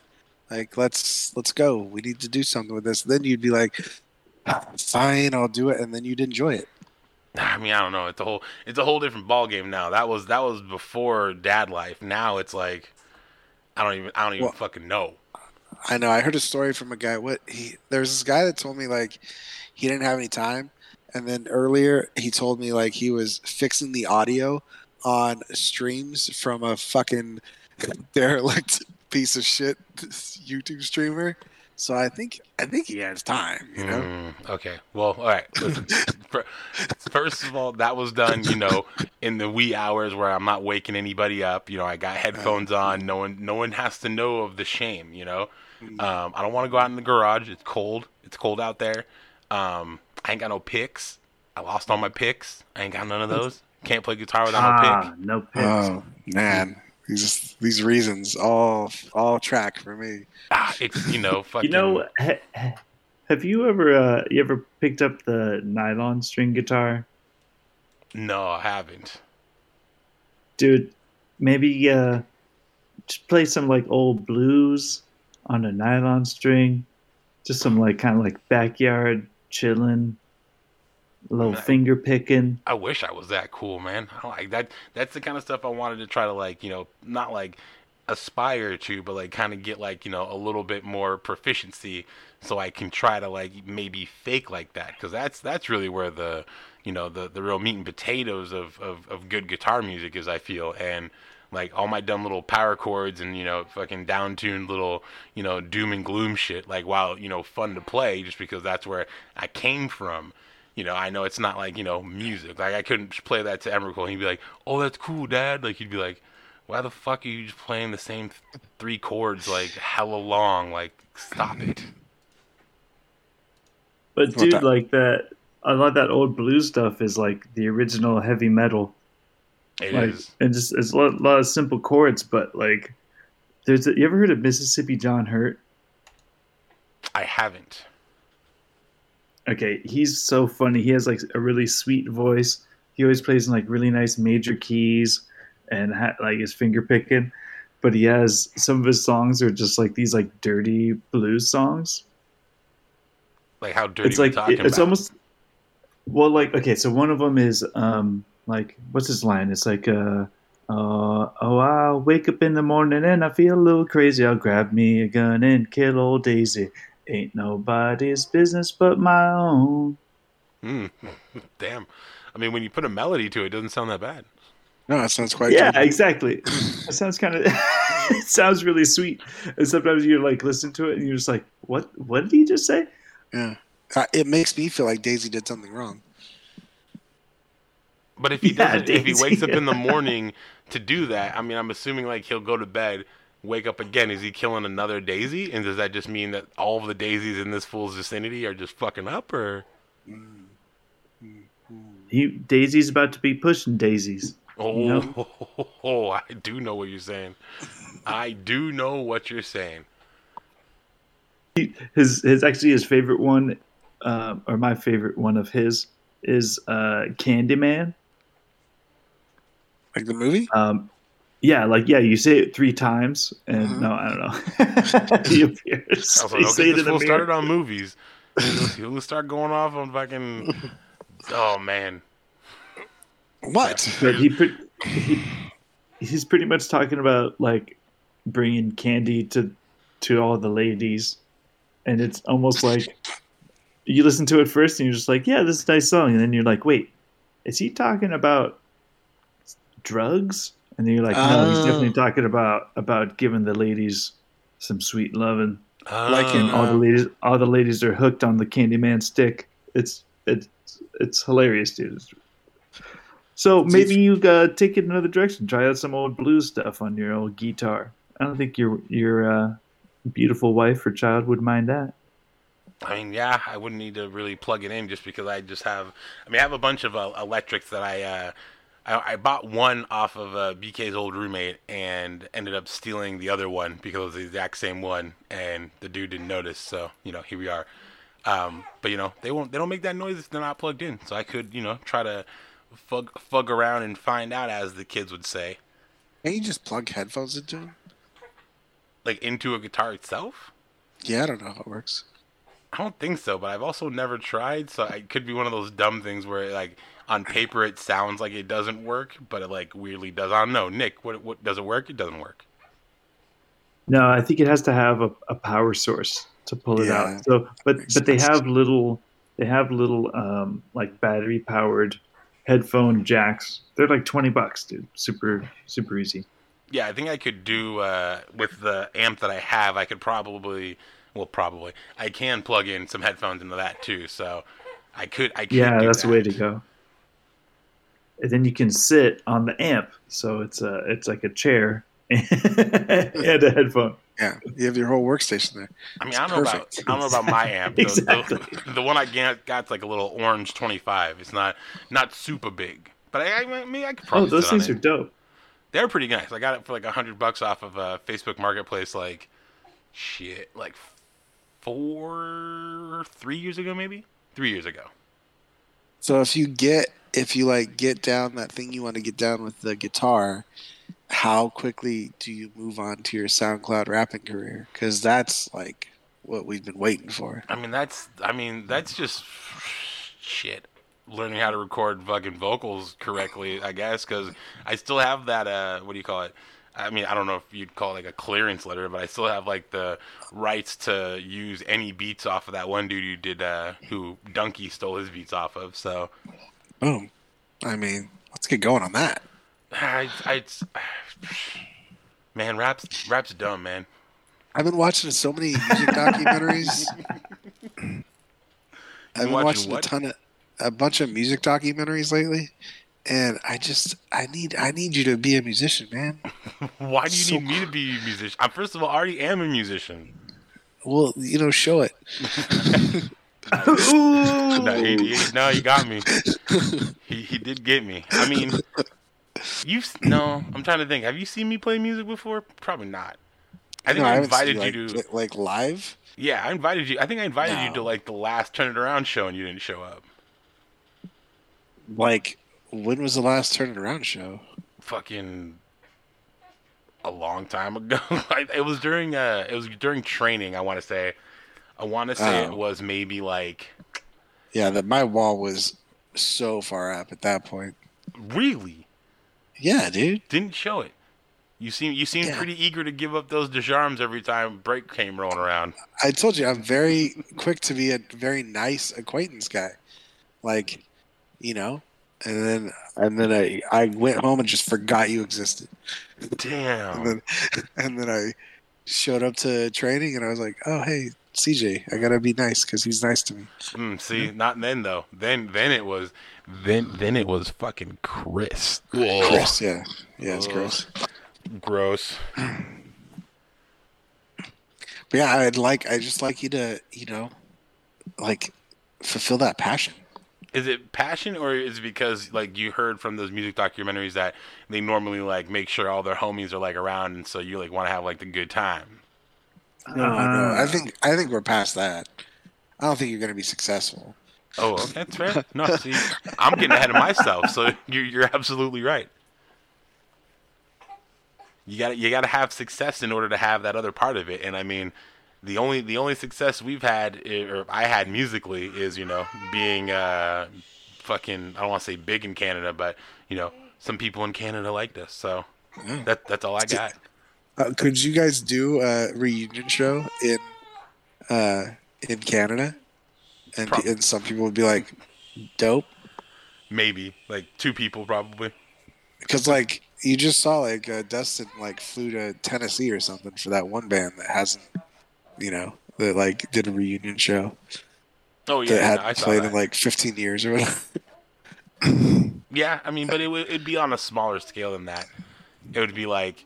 Let's go. We need to do something with this." Then you'd be like, "Fine, I'll do it," and then you'd enjoy it. I mean, I don't know. It's a whole different ballgame now. That was before dad life. Now it's I don't even fucking know. I know. I heard a story from a guy. There's this guy that told me he didn't have any time, and then earlier he told me he was fixing the audio on streams from a fucking derelict piece of shit YouTube streamer. So I think he has time, Okay. Well, all right. Listen, first of all, that was done, in the wee hours where I'm not waking anybody up. I got headphones on. No one has to know of the shame, I don't want to go out in the garage. It's cold. It's cold out there. I ain't got no picks. I lost all my picks. I ain't got none of those. Can't play guitar without no picks. Oh, man. These reasons all track for me. It's fucking. Have you ever picked up the nylon string guitar? No, I haven't. Dude, maybe just play some old blues on a nylon string. Just some kind of backyard chilling. A little finger picking. I wish I was that cool, man. I like that. That's the kind of stuff I wanted to try to not aspire to, but kind of get a little bit more proficiency, so I can try to maybe fake that, because that's really where the real meat and potatoes of good guitar music is, I feel. And all my dumb little power chords and fucking down-tuned little doom and gloom shit, while fun to play, just because that's where I came from. I know it's not music. I couldn't play that to Emrakul, and he'd be like, "Oh, that's cool, Dad." He'd be like, "Why the fuck are you just playing the same three chords hella long? Stop it." But dude, that a lot of that old blues stuff is the original heavy metal. It is, and just it's a lot of simple chords. But you ever heard of Mississippi John Hurt? I haven't. Okay, he's so funny. He has a really sweet voice. He always plays in really nice major keys and his finger picking. But he has some of his songs are just these dirty blues songs. How dirty it's talking about? It's almost okay. So one of them is what's his line? It's oh, I'll wake up in the morning and I feel a little crazy. I'll grab me a gun and kill old Daisy. Ain't nobody's business but my own. Damn. I mean, when you put a melody to it, it doesn't sound that bad. No, it sounds quite good. Yeah, exactly. It sounds it sounds really sweet. And sometimes you listen to it and you're just like, what did he just say? Yeah. It makes me feel like Daisy did something wrong. But if he wakes up in the morning to do that, I mean, I'm assuming he'll go to bed wake up again, is he killing another daisy? And does that just mean that all of the daisies in this fool's vicinity are just fucking up, or? Daisy's about to be pushing daisies. Oh, you know? I do know what you're saying. I do know what you're saying. His favorite one, or my favorite one of his, is Candyman. Like the movie? Yeah, you say it three times, and no, I don't know. He appears. I was like, okay, this fool started on movies. He'll start going off on fucking... Oh, man. What? But he's pretty much talking about, like, bringing candy to all the ladies, and it's almost like you listen to it first, and you're just like, yeah, this is a nice song, and then you're like, wait, is he talking about drugs? And then you're like, no, he's definitely talking about giving the ladies some sweet loving. Like all the ladies are hooked on the Candyman stick. It's hilarious, dude. So maybe you take it another direction. Try out some old blues stuff on your old guitar. I don't think your beautiful wife or child would mind that. I mean, yeah, I wouldn't need to really plug it in just because I have a bunch of electrics that I bought one off of BK's old roommate and ended up stealing the other one because it was the exact same one, and the dude didn't notice. So, you know, here we are. But, you know, they don't make that noise if they're not plugged in. So I could, you know, try to fug around and find out, as the kids would say. Can't you just plug headphones into it? Like into a guitar itself? Yeah, I don't know how it works. I don't think so, but I've also never tried. So it could be one of those dumb things where, like, on paper, it sounds like it doesn't work, but it, like, weirdly does. I don't know. Nick, what does it work? It doesn't work. No, I think it has to have a power source to pull it out. So, but they have little like battery powered headphone jacks. They're like $20, dude. Super easy. Yeah, I think I could do with the amp that I have. I could probably I can plug in some headphones into that too. So I could. Yeah, that's the way to go. And then you can sit on the amp, so it's like a chair and a headphone. Yeah, you have your whole workstation there. I mean, I don't know about my amp. Exactly. The one I got's like a little orange 25. It's not super big, but I mean I could probably. Oh, those things are dope. They're pretty nice. I got it for like $100 off of Facebook Marketplace. Like, shit, like 3 years ago, maybe 3 years ago. So if you get down that thing you want to get down with the guitar, how quickly do you move on to your SoundCloud rapping career? Because that's like what we've been waiting for. I mean that's just shit. Learning how to record fucking vocals correctly, I guess. Because I still have that. What do you call it? I mean, I don't know if you'd call it like a clearance letter, but I still have like the rights to use any beats off of that one dude who did who Dunkey stole his beats off of. So. Boom. I mean, let's get going on that. Man, rap's dumb, man. I've been watching so many music documentaries. I've been watching a bunch of music documentaries lately, and I need you to be a musician, man. Why do you need me to be a musician? I, first of all, already am a musician. Well, you know, show it. No, you got me. He did get me. I mean, I'm trying to think. Have you seen me play music before? Probably not. I invited you to like live. Yeah, I invited you. I think I invited you to like the last Turn It Around show, and you didn't show up. Like, when was the last Turn It Around show? Fucking a long time ago. It was during training. I want to say it was maybe like... Yeah, my wall was so far up at that point. Really? Yeah, dude. Didn't show it. You seem pretty eager to give up those disarms every time break came rolling around. I told you, I'm very quick to be a very nice acquaintance guy. Like, you know, and then I went home and just forgot you existed. Damn. And then I showed up to training and I was like, oh, hey, CJ, I gotta be nice because he's nice to me. See, not then though. Then it was fucking Chris. Whoa. Chris, yeah, it's gross. But yeah, I just like you to, you know, like fulfill that passion. Is it passion, or is it because like you heard from those music documentaries that they normally like make sure all their homies are like around, and so you like want to have like the good time? No. I think we're past that. I don't think you're going to be successful. Oh, okay, that's fair. No, see, I'm getting ahead of myself, so you're absolutely right. You gotta have success in order to have that other part of it, and I mean, the only success we've had, or I had musically, is, you know, being fucking, I don't want to say big in Canada, but you know, some people in Canada liked us, so that's all I got. Could you guys do a reunion show in Canada? And some people would be like, dope. Maybe like two people probably. Because like you just saw like Dustin like flew to Tennessee or something for that one band that hasn't, you know, that like did a reunion show. Oh yeah, that hadn't played in like 15 years or whatever. Yeah, I mean, but it'd be on a smaller scale than that. It would be like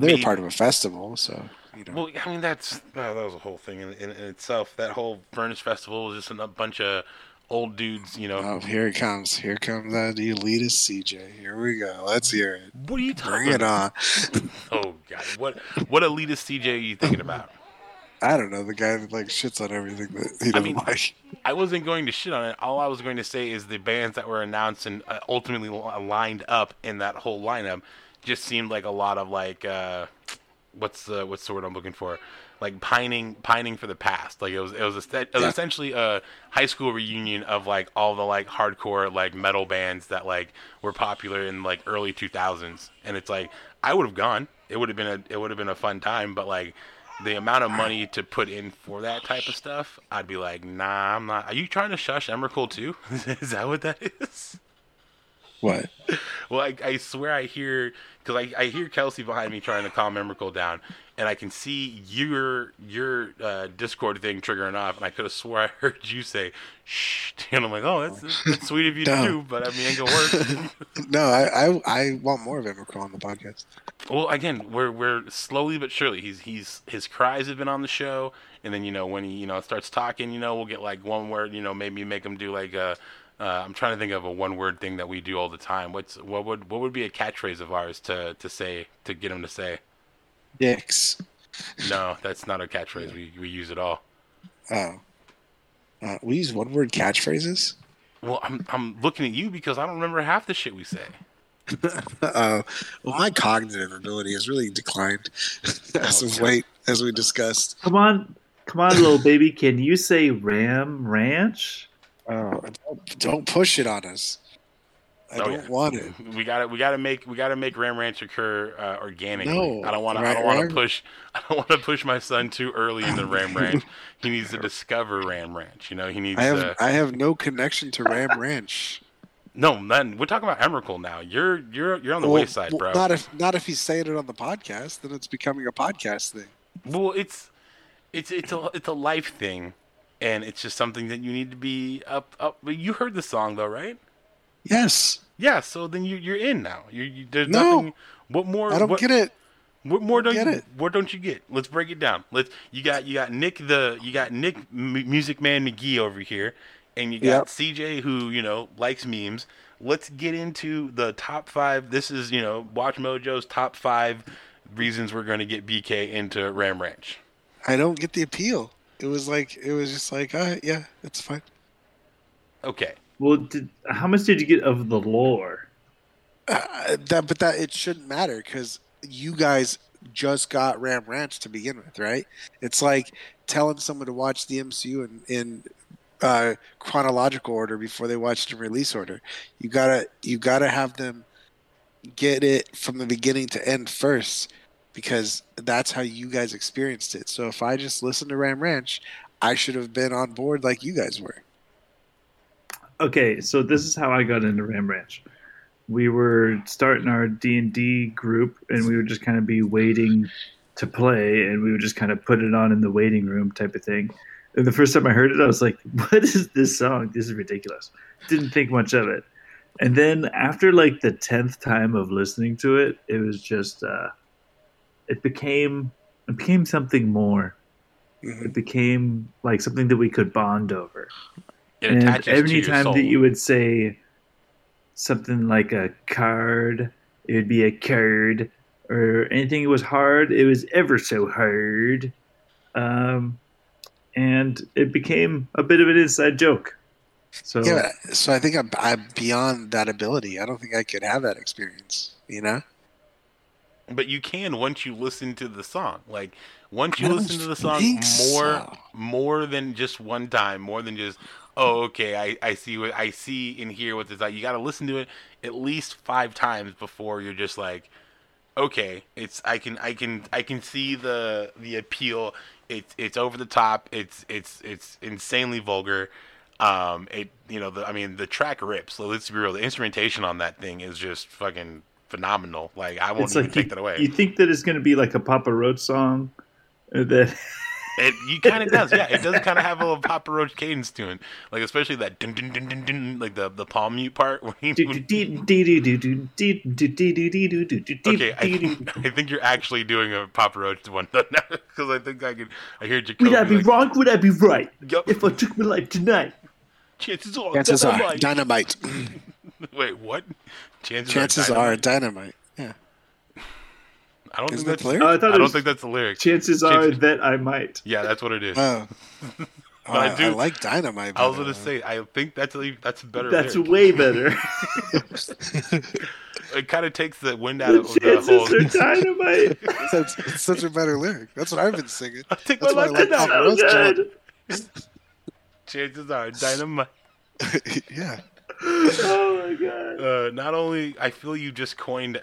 they were part of a festival, so. You know. Well, I mean, that was a whole thing in itself. That whole Furnace Festival was just a bunch of old dudes, you know. Oh, here comes that elitist CJ. Here we go. Let's hear it. What are you talking about? Bring it on. Oh God, what elitist CJ are you thinking about? I don't know, the guy that like shits on everything that he doesn't like. I wasn't going to shit on it. All I was going to say is the bands that were announced and ultimately lined up in that whole lineup just seemed like a lot of like. What's the word I'm looking for? Like pining for the past. Like it was essentially a high school reunion of like all the like hardcore like metal bands that like were popular in like early 2000s. And it's like I would have gone. It would have been a fun time. But like the amount of money to put in for that type of stuff, I'd be like, nah, I'm not. Are you trying to shush Emrakul too? Is that what that is? What? Well, I swear I hear, because I hear Kelsey behind me trying to calm Emrakul down, and I can see your Discord thing triggering off, and I could have swore I heard you say, shh, and I'm like, oh, that's sweet of you to do, but I mean, ain't gonna work. No, I want more of Emrakul on the podcast. Well, again, we're slowly but surely. His cries have been on the show, and then, you know, when he, you know, starts talking, you know, we'll get like one word, you know, maybe make him do like a. I'm trying to think of a one-word thing that we do all the time. What would be a catchphrase of ours to say, to get him to say? Dicks. No, that's not a catchphrase. We use it all. Oh, we use one-word catchphrases. Well, I'm looking at you because I don't remember half the shit we say. Oh, well, my cognitive ability has really declined as of late, as we discussed. Come on, little baby. Can you say Ram Ranch? Oh, don't push it on us. I don't want it. We gotta make Ram Ranch occur organically. No, I don't want to push my son too early into Ram Ranch. He needs to discover Ram Ranch. You know, he needs. I have no connection to Ram Ranch. No, none. We're talking about Emrakul now. You're on the wayside, bro. Not if he's saying it on the podcast, then it's becoming a podcast thing. Well, it's a life thing. And it's just something that you need to be up. You heard the song though, right? Yes. Yeah. So then you're in now. There's nothing. What more? I don't get it. What more don't you get? What don't you get? Let's break it down. You got Nick Music Man McGee over here, and you got CJ who, you know, likes memes. Let's get into the top five. This is, you know, Watch Mojo's top five reasons we're going to get BK into Ram Ranch. I don't get the appeal. It was just like, all right, yeah, it's fine. Okay. Well, how much did you get of the lore? But it shouldn't matter because you guys just got Ram Ranch to begin with, right? It's like telling someone to watch the MCU in chronological order before they watched in release order. You gotta have them get it from the beginning to end first. Because that's how you guys experienced it. So if I just listened to Ram Ranch, I should have been on board like you guys were. Okay, so this is how I got into Ram Ranch. We were starting our D&D group, and we would just kind of be waiting to play, and we would just kind of put it on in the waiting room type of thing. And the first time I heard it, I was like, what is this song? This is ridiculous. Didn't think much of it. And then after like the 10th time of listening to it, it was just... It became It became something more. Mm-hmm. It became like something that we could bond over. It attaches to your soul. Every time that you would say something like a card, it would be a curd, or anything that was hard, it was ever so hard. And it became a bit of an inside joke. So yeah, so I think I'm beyond that ability. I don't think I could have that experience, you know? But you can once you listen to the song. Like once you listen to the song more than just one time, more than just I see and hear what it's like. You got to listen to it at least 5 times before you're just like, okay, I can see the appeal. It's over the top. It's insanely vulgar. The track rips. So let's be real. The instrumentation on that thing is just fucking phenomenal. Like I won't even take that away. You think that it's going to be like a Papa Roach song? That you kind of does. Yeah, it does kind of have a little Papa Roach cadence to it. Like especially that dun dun dun dun dun, like the palm mute part. Okay, I think you're actually doing a Papa Roach one though now, because I think I could. I hear Jacoby. Would I be wrong? Would I be right? Yep. If I took my life tonight, chances are dynamite. Wait, what? Chances are dynamite. Yeah. I don't think that's the lyric. Chances are that I might. Yeah, that's what it is. Oh. But oh, I like dynamite. I was going to say, I think that's better. That's lyric. Way better. It kind of takes the wind out of the whole. Chances are dynamite. It's such a better lyric. That's what I've been singing. I think that's my life is so good. Chances are dynamite. Yeah. Oh my god! Not only I feel you just coined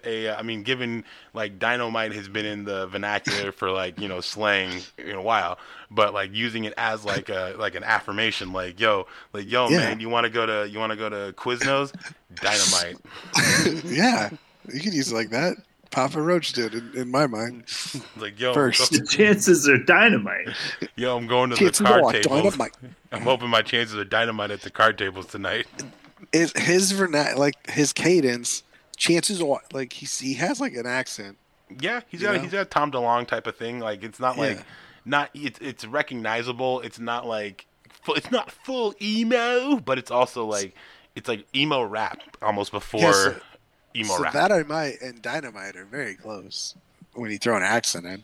given like dynamite has been in the vernacular for like slang in a while, but like using it as like an affirmation, man, you want to go to Quiznos, dynamite. Yeah, you can use it like that. Papa Roach did in my mind. Like first, the chances are dynamite. Yo, I'm going to the card tables. I'm hoping my chances are dynamite at the card tables tonight. It, his cadence, chances are like he has like an accent. Yeah, he's got a Tom DeLonge type of thing. Like it's not it's recognizable. It's not like it's not full emo, but it's also like it's like emo rap almost before emo rap. That I might and dynamite are very close when you throw an accent in.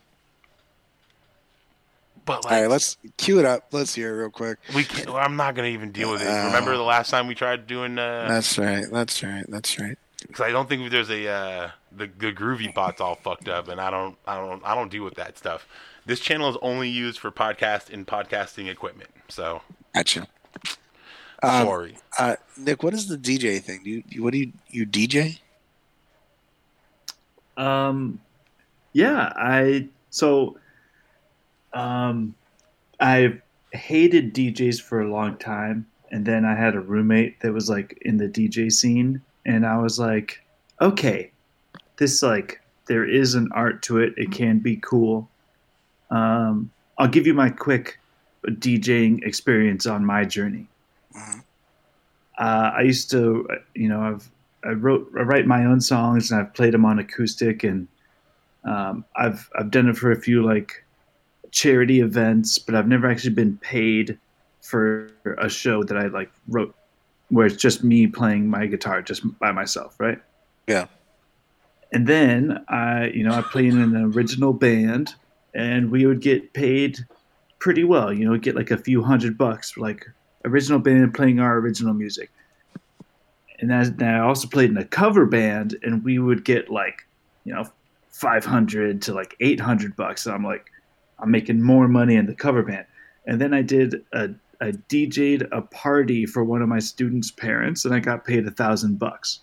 But like, all right, let's cue it up. Let's hear it real quick. I'm not going to even deal with it. Remember the last time we tried doing... That's right. Because I don't think there's a... the groovy bot's all fucked up, and I don't deal with that stuff. This channel is only used for podcast and podcasting equipment, so... Gotcha. Sorry. Nick, what is the DJ thing? Do you DJ? Yeah, I've hated DJs for a long time, and then I had a roommate that was like in the DJ scene, and I was like, okay, this like there is an art to it. It can be cool. I'll give you my quick DJing experience on my journey. Mm-hmm. I used to, I write my own songs and I've played them on acoustic, and I've done it for a few like charity events, but I've never actually been paid for a show that I like wrote, where it's just me playing my guitar just by myself, right? Yeah. And then I played in an original band, and we would get paid pretty well. Get like a few $100 for like original band playing our original music. And I also played in a cover band, and we would get like $500 to like $800, and I'm like, I'm making more money in the cover band. And then I did a DJ'd a party for one of my students' parents, and I got paid $1,000.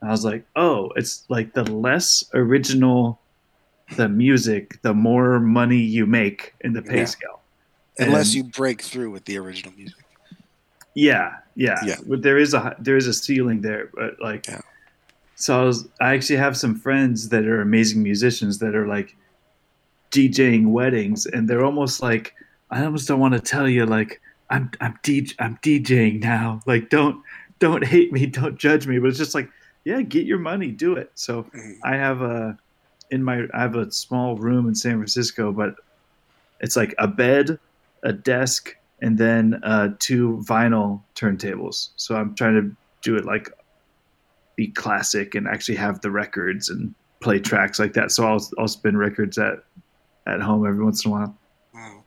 I was like, oh, it's like the less original the music, the more money you make in the pay scale. Unless you break through with the original music. Yeah. But there is a ceiling there, but like so I actually have some friends that are amazing musicians that are like DJing weddings, and they're almost like, I almost don't want to tell you like I'm DJing now, like don't hate me, don't judge me, but it's just like, yeah, get your money, do it. So I have a in my, I have a small room in San Francisco, but it's like a bed, a desk, and then two vinyl turntables. So I'm trying to do it like be classic and actually have the records and play tracks like that. So I'll spin records at home every once in a while. Mm.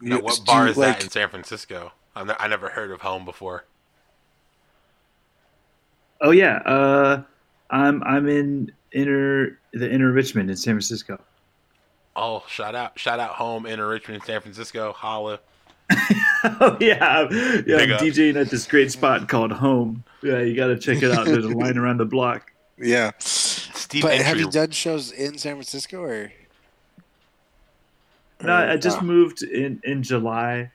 Now, what bar is that in San Francisco? I never heard of home before. Oh yeah, I'm in inner Richmond in San Francisco. Oh, shout out home, inner Richmond, San Francisco, holla. Oh yeah, I'm DJing at this great spot called Home. Yeah, you got to check it out. There's a line around the block. Yeah, have you done shows in San Francisco or? No, I just moved in July.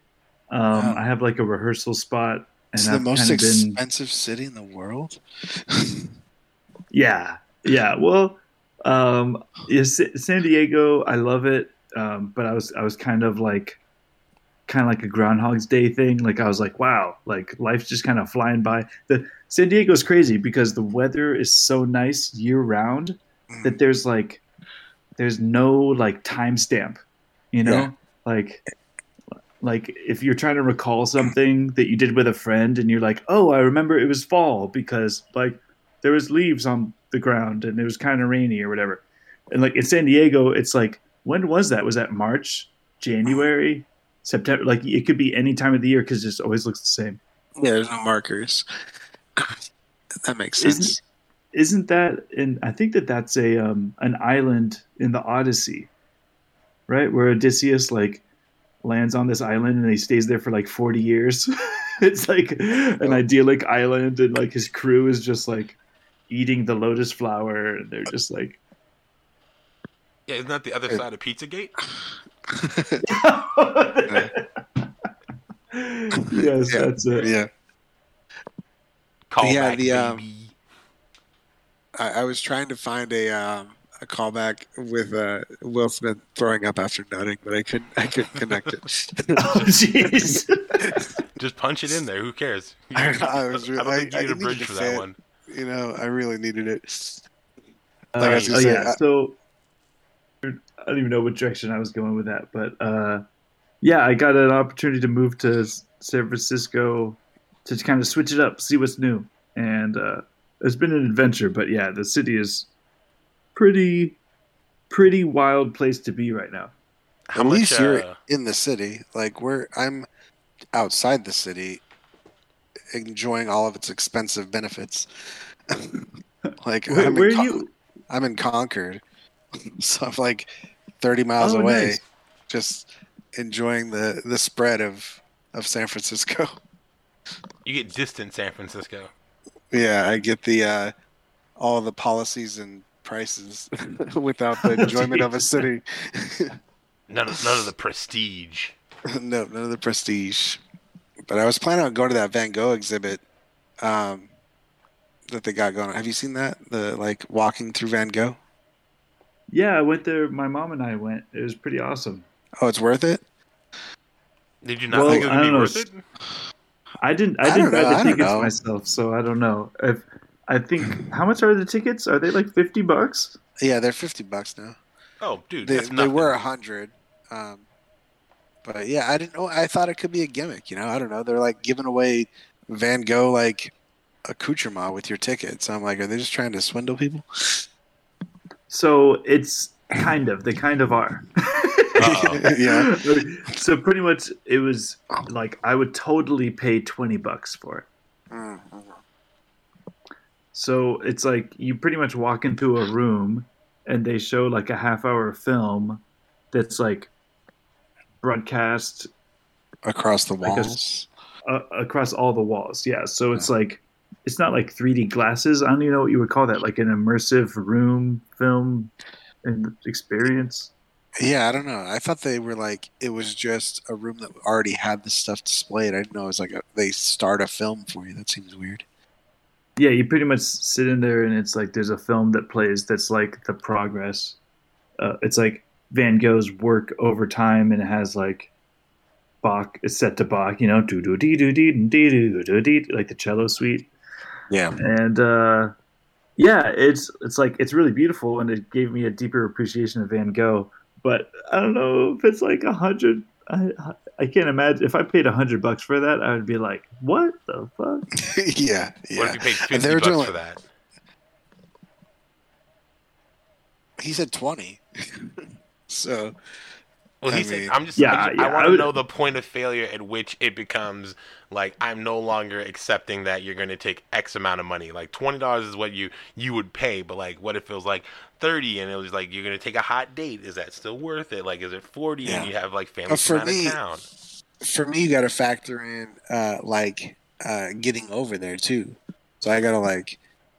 I have like a rehearsal spot. It's the most expensive city in the world. Yeah. Well, San Diego, I love it, but I was kind of like a Groundhog's Day thing. Like I was like, wow, like life's just kind of flying by. The San Diego's crazy because the weather is so nice year round that there's no like timestamp, you know, yeah. Like if you're trying to recall something that you did with a friend and you're like, oh, I remember it was fall because like there was leaves on the ground and it was kind of rainy or whatever. And like in San Diego, it's like, when was that? Was that March, January, September? Like it could be any time of the year because it just always looks the same. Yeah, there's no markers. That makes sense. Isn't that – and I think that's an island in the Odyssey, right? Where Odysseus like – lands on this island and he stays there for like 40 years. It's like an idyllic island and like his crew is just like eating the lotus flower and they're just like... Yeah, isn't that the other side of Pizzagate? Yes, yeah, that's it. Yeah. Callback, yeah, the, baby. I was trying to find a callback with Will Smith throwing up after nutting, but I couldn't connect it. Oh, jeez. Just punch it in there. Who cares? I was really like, I need a bridge for that one. You know, I really needed it. Like I was gonna say, so I don't even know what direction I was going with that, but yeah, I got an opportunity to move to San Francisco to kind of switch it up, see what's new, and it's been an adventure. But yeah, the city is pretty wild place to be right now. At least you're in the city. Like I'm outside the city enjoying all of its expensive benefits. Like where are you? I'm in Concord. So I'm like 30 miles away. Nice. Just enjoying the spread of San Francisco. You get distant San Francisco. Yeah, I get the all the policies and prices without the enjoyment of a city. none of the prestige. No, none of the prestige. But I was planning on going to that Van Gogh exhibit that they got going. Have you seen that? The like walking through Van Gogh? Yeah, I went there. My mom and I went. It was pretty awesome. Oh, it's worth it? Did you not think it would be worth it? I didn't buy the tickets myself, so I don't know. I think, how much are the tickets? Are they like $50? Yeah, they're $50 now. Oh, dude, they were $100, but yeah, I didn't know. I thought it could be a gimmick, you know. I don't know. They're like giving away Van Gogh like accoutrement with your ticket. So I'm like, are they just trying to swindle people? So it's they kind of are. Yeah. So pretty much, it was like I would totally pay $20 for it. Mm-hmm. So it's like you pretty much walk into a room and they show like a half-hour film that's like broadcast across the walls, across all the walls. Yeah. So it's like it's not like 3D glasses. I don't even know what you would call that. Like an immersive room film and experience. Yeah, I don't know. I thought they were like it was just a room that already had the stuff displayed. I didn't know it was like they start a film for you. That seems weird. Yeah, you pretty much sit in there, and it's like there's a film that plays that's like the progress. It's like Van Gogh's work over time, and it has like Bach. It's set to Bach, you know, do do dee do dee do dee do dee, like the cello suite. Yeah, and Yeah, it's like it's really beautiful, and it gave me a deeper appreciation of Van Gogh. But I don't know if it's like 100. I can't imagine if I paid $100 for that, I would be like, "What the fuck?" Yeah. What if you paid $50 for that? He said 20. So, well, he said, "I'm just. I want to know the point of failure at which it becomes like I'm no longer accepting that you're going to take X amount of money. Like $20 is what you would pay, but like, what if it was like 30, and it was like you're going to take a hot date? Is that still worth it? Like, is it 40, and you have like family out of town? For me, you got to factor in getting over there too. So I got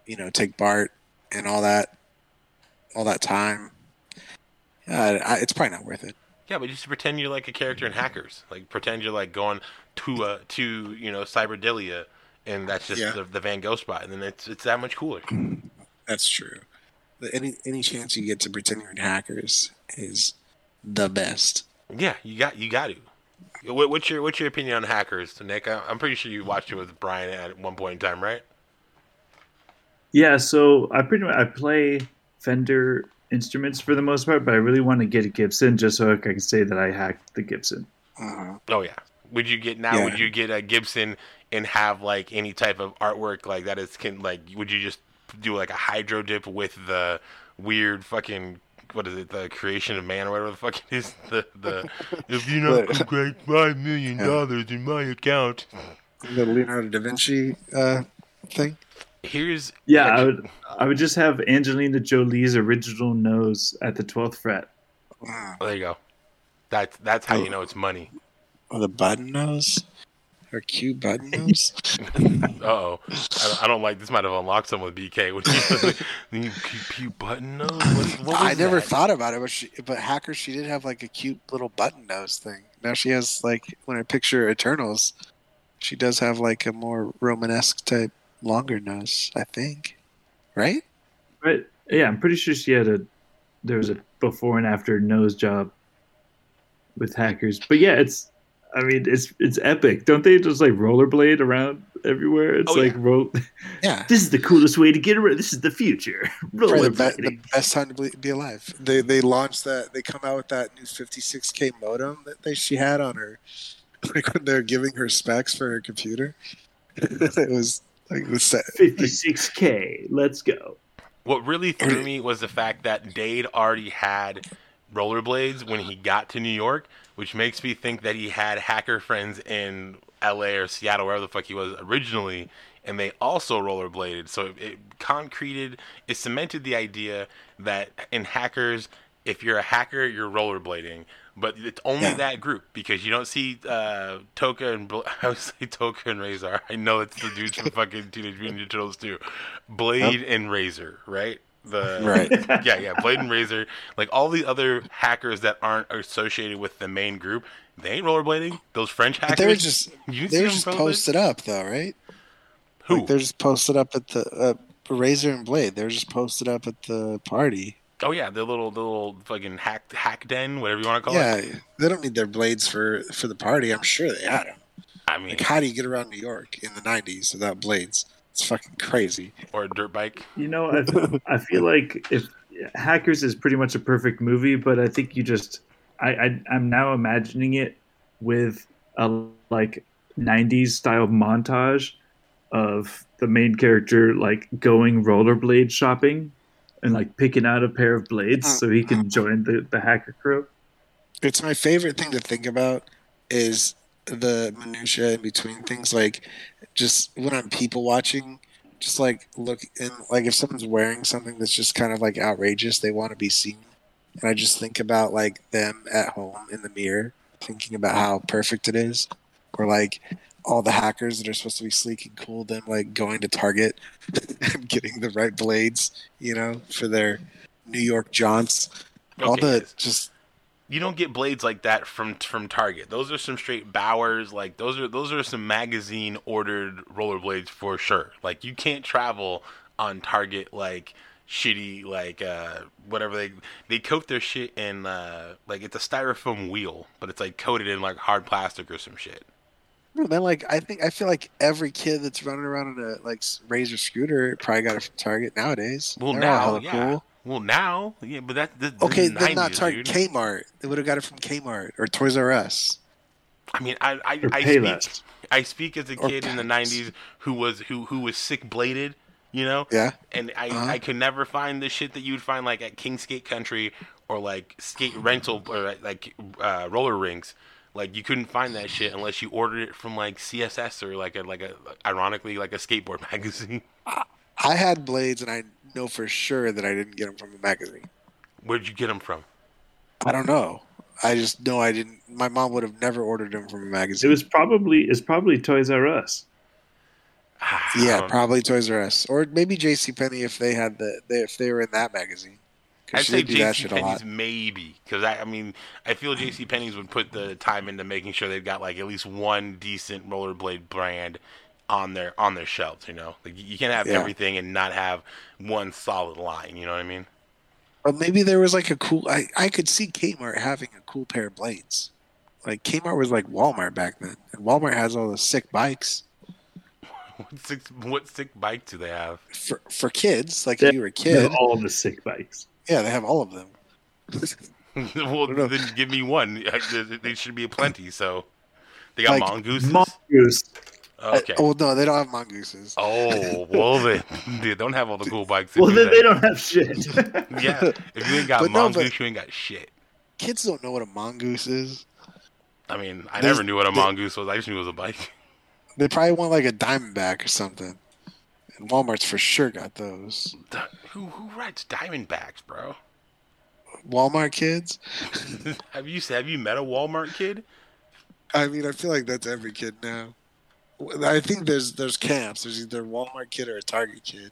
to take BART and all that time. It's probably not worth it. Yeah, but just pretend you're like a character in Hackers. Like pretend you're like going to Cyberdelia, and that's just the Van Gogh spot, and then it's that much cooler. That's true. Any chance you get to pretend you're in Hackers is the best. Yeah, you got to. What's your opinion on Hackers, Nick? I'm pretty sure you watched it with Brian at one point in time, right? Yeah. So I play Fender instruments for the most part, but I really want to get a Gibson just so I can say that I hacked the Gibson. Oh yeah. Would you get a Gibson and have like any type of artwork like that? Would you just do like a hydro dip with the weird fucking, what is it, the creation of man or whatever the fuck it is? The if you not create $5 million in my account, the Leonardo da Vinci thing. I would just have Angelina Jolie's original nose at the 12th fret. Wow. Well, there you go. That's how you know it's money. Oh, the button nose? Her cute button nose? Uh-oh. I don't like this. Might have unlocked someone with BK. You cute button nose? I never thought about it, but Hacker, she did have like a cute little button nose thing. Now she has like, when I picture Eternals, she does have like a more Romanesque type longer nose, I think. Right? Right. Yeah, I'm pretty sure she had there was a before and after nose job with Hackers. But yeah, it's epic. Don't they just like rollerblade around everywhere? It's this is the coolest way to get around. This is the future. The best time to be alive. They launched that. They come out with that new 56K modem that she had on her, like when they're giving her specs for her computer. It was 56K. Let's go. What really threw me was the fact that Dade already had rollerblades when he got to New York, which makes me think that he had hacker friends in LA or Seattle, wherever the fuck he was originally, and they also rollerbladed. So it cemented the idea that in Hackers, if you're a hacker, you're rollerblading. But it's only that group, because you don't see Toka and I would say Toka and Razor. I know it's the dudes from fucking Teenage Mutant Ninja Turtles too. Blade and Razor, right? Blade and Razor. Like all the other hackers that aren't associated with the main group, they ain't rollerblading. Those French hackers. But they were just posted up though, right? Who? Like they're just posted up at the Razor and Blade. They're just posted up at the party. Oh yeah, the little fucking hack den, whatever you want to call it. Yeah, they don't need their blades for the party. I'm sure they had them. I mean, like, how do you get around New York in the 90s without blades? It's fucking crazy. Or a dirt bike. You know, I feel like if Hackers is pretty much a perfect movie, but I think you just I'm now imagining it with a like 90s style montage of the main character like going rollerblade shopping. And like picking out a pair of blades so he can join the hacker crew. It's my favorite thing to think about is the minutia in between things. Like just when I'm people watching, just like look in, like if someone's wearing something that's just kind of like outrageous, they want to be seen. And I just think about like them at home in the mirror, thinking about how perfect it is. Or like all the hackers that are supposed to be sleek and cool, them like going to Target and getting the right blades, you know, for their New York jaunts. Okay. All the just you don't get blades like that from Target. Those are some straight Bowers. Like those are some magazine ordered rollerblades for sure. Like you can't travel on Target like shitty like whatever they coat their shit in like it's a styrofoam wheel, but it's like coated in like hard plastic or some shit. Man, like I feel like every kid that's running around in a like Razor scooter probably got it from Target nowadays. Well, they're now, yeah. Cool. Well, now, yeah, but that okay. They're not Target, dude. Kmart. They would have got it from Kmart or Toys R Us. I mean, I speak as a kid in the '90s who was sick bladed, you know. Yeah. And I could never find the shit that you'd find like at King Skate Country or like skate rental or like roller rinks. Like you couldn't find that shit unless you ordered it from like CSS or ironically a skateboard magazine. I had blades, and I know for sure that I didn't get them from a magazine. Where'd you get them from? I don't know. I just know I didn't. My mom would have never ordered them from a magazine. It's probably Toys R Us. Yeah, probably Toys R Us, or maybe JCPenney if they were in that magazine. I'd say JCPenney's maybe, because I feel JCPenney's would put the time into making sure they've got like at least one decent rollerblade brand on their shelves. You know, like you can't have everything and not have one solid line. You know what I mean? Or maybe there was like a cool. I could see Kmart having a cool pair of blades. Like Kmart was like Walmart back then, and Walmart has all the sick bikes. What sick bike do they have for kids? Like if you were a kid, all the sick bikes. Yeah, they have all of them. Well, then give me one. They should be a plenty. So they got like mongooses. Mongoose. Okay. Oh no, they don't have mongooses. Oh well, they don't have all the cool bikes. Well, then they don't have shit. Yeah, if you ain't got mongoose, you ain't got shit. Kids don't know what a mongoose is. I mean, I never knew what a mongoose was. I just knew it was a bike. They probably want like a Diamondback or something. Walmart's for sure got those. Who rides Diamondbacks, bro? Walmart kids? Have you met a Walmart kid? I mean, I feel like that's every kid now. I think there's camps. There's either a Walmart kid or a Target kid.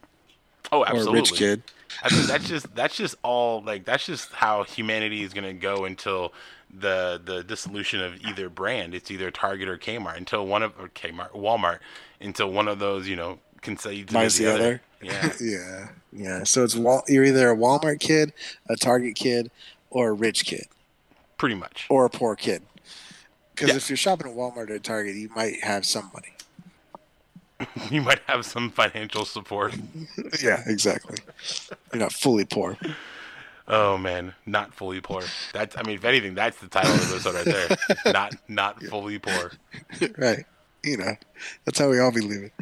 Oh, absolutely. Or a rich kid. I mean, that's just all like that's just how humanity is gonna go until the dissolution of either brand. It's either Target or Kmart Walmart until one of those, you know. Can say you do the other. Yeah. yeah. So it's you're either a Walmart kid, a Target kid, or a rich kid. Pretty much. Or a poor kid. Because if you're shopping at Walmart or Target, you might have some money. You might have some financial support. Yeah, exactly. You're not fully poor. Oh man, not fully poor. That's. I mean, if anything, that's the title of the episode right there. Not fully poor. Right. You know, that's how we all be living.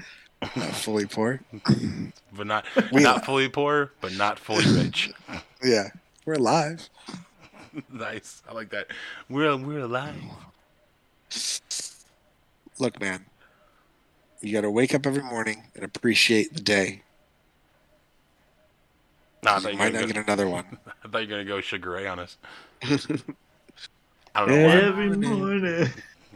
Not fully poor, but not fully poor, but not fully rich. Yeah, we're alive. Nice, I like that. We're alive. Look, man, you got to wake up every morning and appreciate the day. Nah, you might not get another one. I thought you were gonna go Sugar Ray on us. I don't know every morning.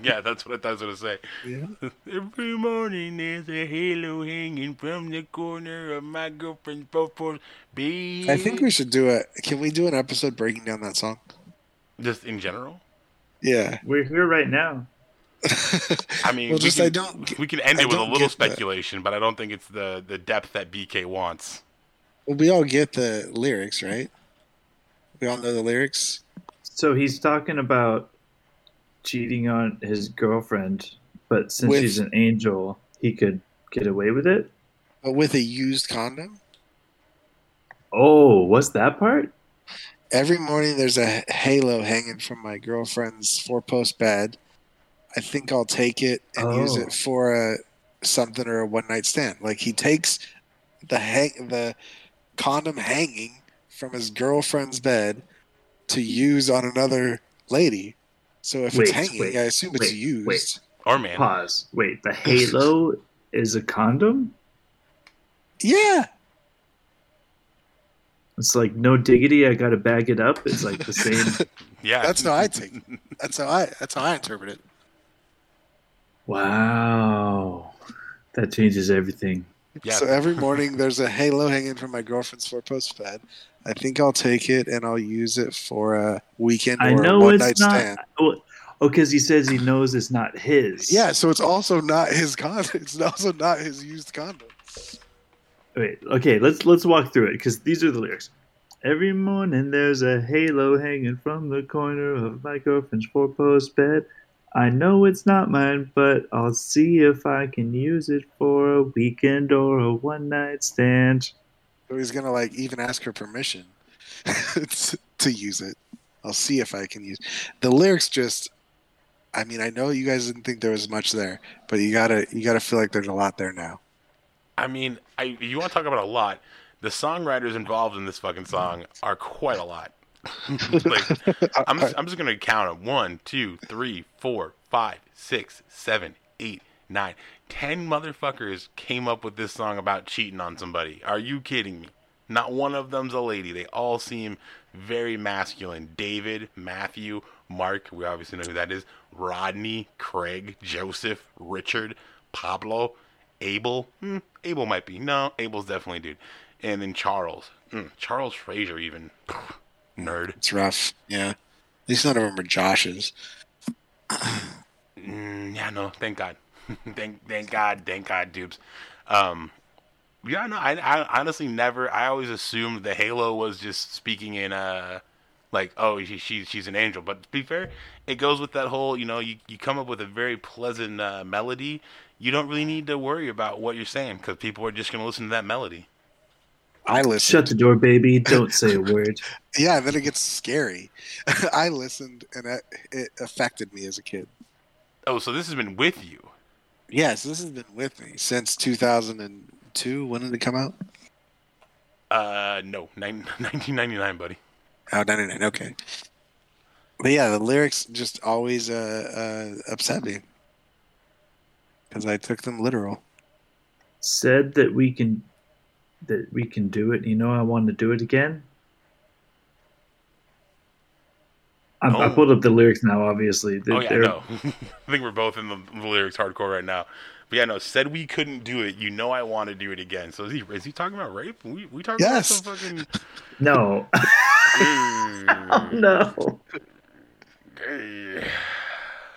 Yeah, that's what I was going to say. Yeah. Every morning there's a halo hanging from the corner of my girlfriend's profile. I think we should do can we do an episode breaking down that song? Just in general? Yeah. We're here right now. I mean, we can end it with a little speculation, but I don't think it's the depth that BK wants. Well, we all get the lyrics, right? We all know the lyrics. So he's talking about cheating on his girlfriend, but since she's an angel, he could get away with it. But with a used condom? Oh, what's that part? Every morning there's a halo hanging from my girlfriend's four-post bed. I think I'll take it and use it for something or a one-night stand. Like he takes the condom hanging from his girlfriend's bed to use on another lady. So if it's hanging, I assume it's used. Or man. Pause. Wait, the halo is a condom? Yeah. It's like no diggity, I gotta bag it up. It's like the same. Yeah. That's how I interpret it. Wow. That changes everything. Yeah. So every morning there's a halo hanging from my girlfriend's four-post bed. I think I'll take it and I'll use it for a weekend or a one-night stand. Oh, because he says he knows it's not his. Yeah, so it's also not his condom. It's also not his used condom. Wait, okay, let's walk through it because these are the lyrics. Every morning there's a halo hanging from the corner of my girlfriend's four-post bed. I know it's not mine, but I'll see if I can use it for a weekend or a one-night stand. So he's going to, like, even ask her permission to use it. I'll see if I can use it. The lyrics just, I mean, I know you guys didn't think there was much there, but you gotta feel like there's a lot there now. I mean, you want to talk about a lot. The songwriters involved in this fucking song are quite a lot. Like, I'm just going to count them. 1, 2, 3, 4, 5, 6, 7, 8, 9. 10 motherfuckers came up with this song about cheating on somebody. Are you kidding me? Not one of them's a lady. They all seem very masculine. David, Matthew, Mark, we obviously know who that is, Rodney, Craig, Joseph, Richard, Pablo, Abel. Abel might be. No, Abel's definitely a dude. And then Charles. Charles Frazier even. Nerd. It's rough. Yeah. At least none of them are Josh's. Yeah, no. Thank God. Thank God. Thank God, dupes. Yeah, no. I honestly never. I always assumed that Halo was just speaking in like, oh, she's an angel. But to be fair, it goes with that whole, you know, you come up with a very pleasant melody. You don't really need to worry about what you're saying because people are just going to listen to that melody. I listened. Shut the door, baby. Don't say a word. Yeah, then it gets scary. I listened, and it affected me as a kid. Oh, so this has been with you? Yes, this has been with me since 2002. When did it come out? No, 1999, buddy. Oh, 99, okay. But yeah, the lyrics just always upset me because I took them literal. Said that we can do it. You know, I want to do it again. I pulled up the lyrics now, obviously. No. I think we're both in the lyrics hardcore right now. But yeah, no, said we couldn't do it. You know, I want to do it again. So is he talking about rape? We talking about some fucking... No. Oh, no.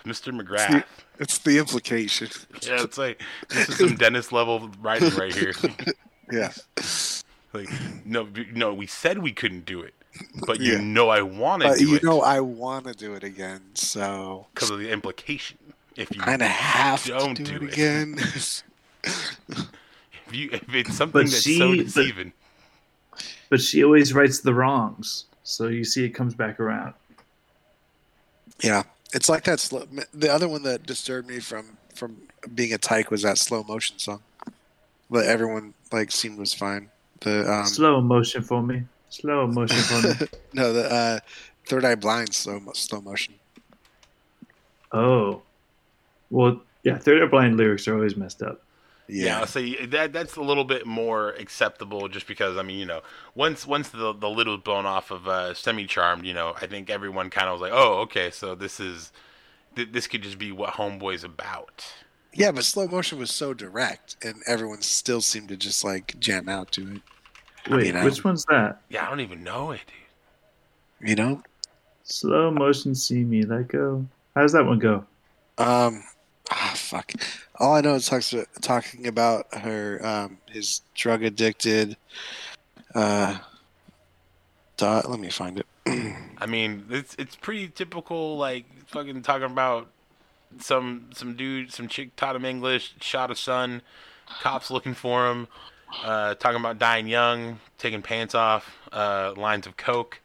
Mr. McGrath. It's the implication. Yeah, it's like, this is some Dennis level writing right here. Yeah. Like, no, we said we couldn't do it, but you know I want to do it. You know I want to do it again, so... Because of the implication. If you kind of have to do it again. If it's something that's so deceiving. But she always rights the wrongs, so you see it comes back around. Yeah. It's like that slow... The other one that disturbed me from being a tyke was that slow motion song. But everyone like seemed was fine. The slow motion for me. No, the Third Eye Blind slow motion. Oh, well, yeah. Third Eye Blind lyrics are always messed up. Yeah. So that's a little bit more acceptable, just because I mean, you know, once the lid was blown off of Semi Charmed, you know, I think everyone kind of was like, oh, okay, so this could just be what Homeboy's about. Yeah, but slow motion was so direct, and everyone still seemed to just, like, jam out to it. Wait, which one's that? Yeah, I don't even know it, dude. You know? Slow motion, see me, let go. How does that one go? Fuck. All I know is talking about her, his drug-addicted, let me find it. I mean, it's pretty typical, like, fucking talking about some chick taught him English, shot a son, cops looking for him, talking about dying young, taking pants off, lines of coke.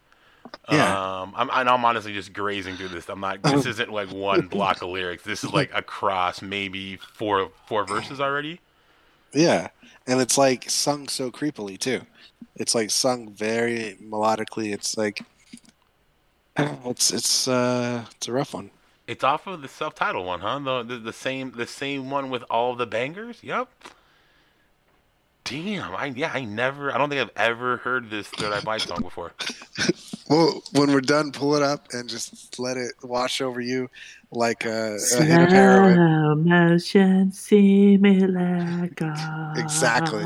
Yeah. I'm honestly just grazing through this. This isn't like one block of lyrics. This is like across maybe four verses already. Yeah. And it's like sung so creepily too. It's like sung very melodically. It's like, it's a rough one. It's off of the self-titled one, huh? The same one with all the bangers. Yep. Damn. I don't think I've ever heard this Third Eye Blind song before. Well, when we're done, pull it up and just let it wash over you like a hit of heroin. Slow motion, see me let go. Exactly.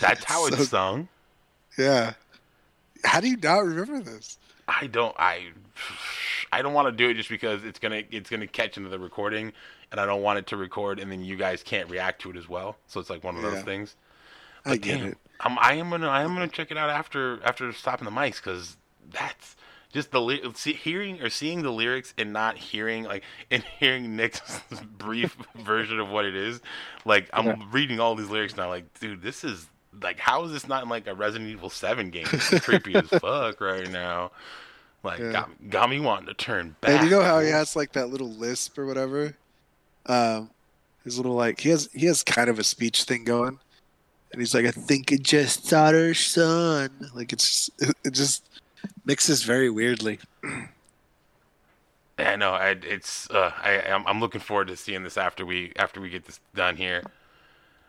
That's how it's sung. Yeah. How do you not remember this? I don't want to do it just because it's gonna catch into the recording, and I don't want it to record, and then you guys can't react to it as well. So it's like one of those things. But I get it. I am gonna check it out after stopping the mics because that's just the hearing or seeing the lyrics and not hearing, like, and hearing Nick's brief version of what it is. Like, I'm reading all these lyrics now, like, dude, this is, like, how is this not in, like, a Resident Evil 7 game? It's creepy as fuck right now. Like, got me wanting to turn back. And you know how he has, like, that little lisp or whatever? His little, like, he has kind of a speech thing going. And he's like, I think it just taught her son. Like, it just mixes very weirdly. Yeah, no, I'm looking forward to seeing this after we get this done here.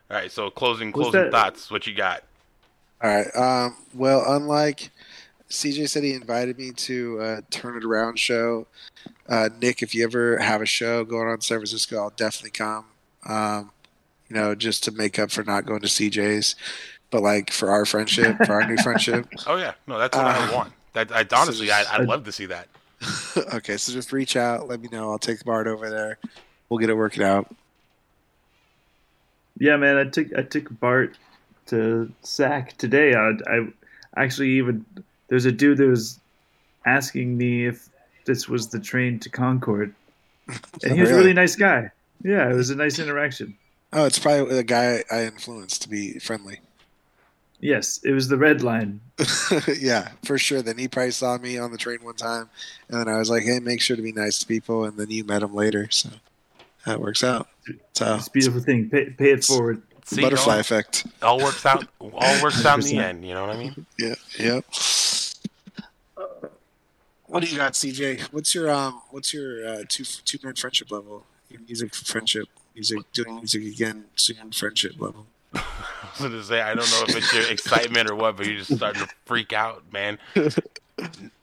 All right, so closing thoughts. What you got? All right. Well, unlike CJ said, he invited me to a Turn It Around show. Nick, if you ever have a show going on in San Francisco, I'll definitely come. You know, just to make up for not going to CJ's, but like for our friendship, for our new friendship. Oh yeah, no, that's what I want. I'd love to see that. Okay, so just reach out, let me know. I'll take Bart over there. We'll get it worked out. Yeah, man, I took Bart to SAC today. I actually even there's a dude that was asking me if this was the train to Concord, and he was a really nice guy. Yeah, it was a nice interaction. Oh, it's probably the guy I influenced to be friendly. Yes, it was the red line. Yeah, for sure. Then he probably saw me on the train one time, and then I was like, hey, make sure to be nice to people, and then you met him later, so that works out. So, it's a beautiful thing. Pay it forward. See, butterfly effect. All works out in the end, you know what I mean? Yeah, yep. What do you got, CJ? What's your two-man friendship level? Your music friendship? Doing music again soon, friendship level. I was going to say, I don't know if it's your excitement or what, but you're just starting to freak out, man.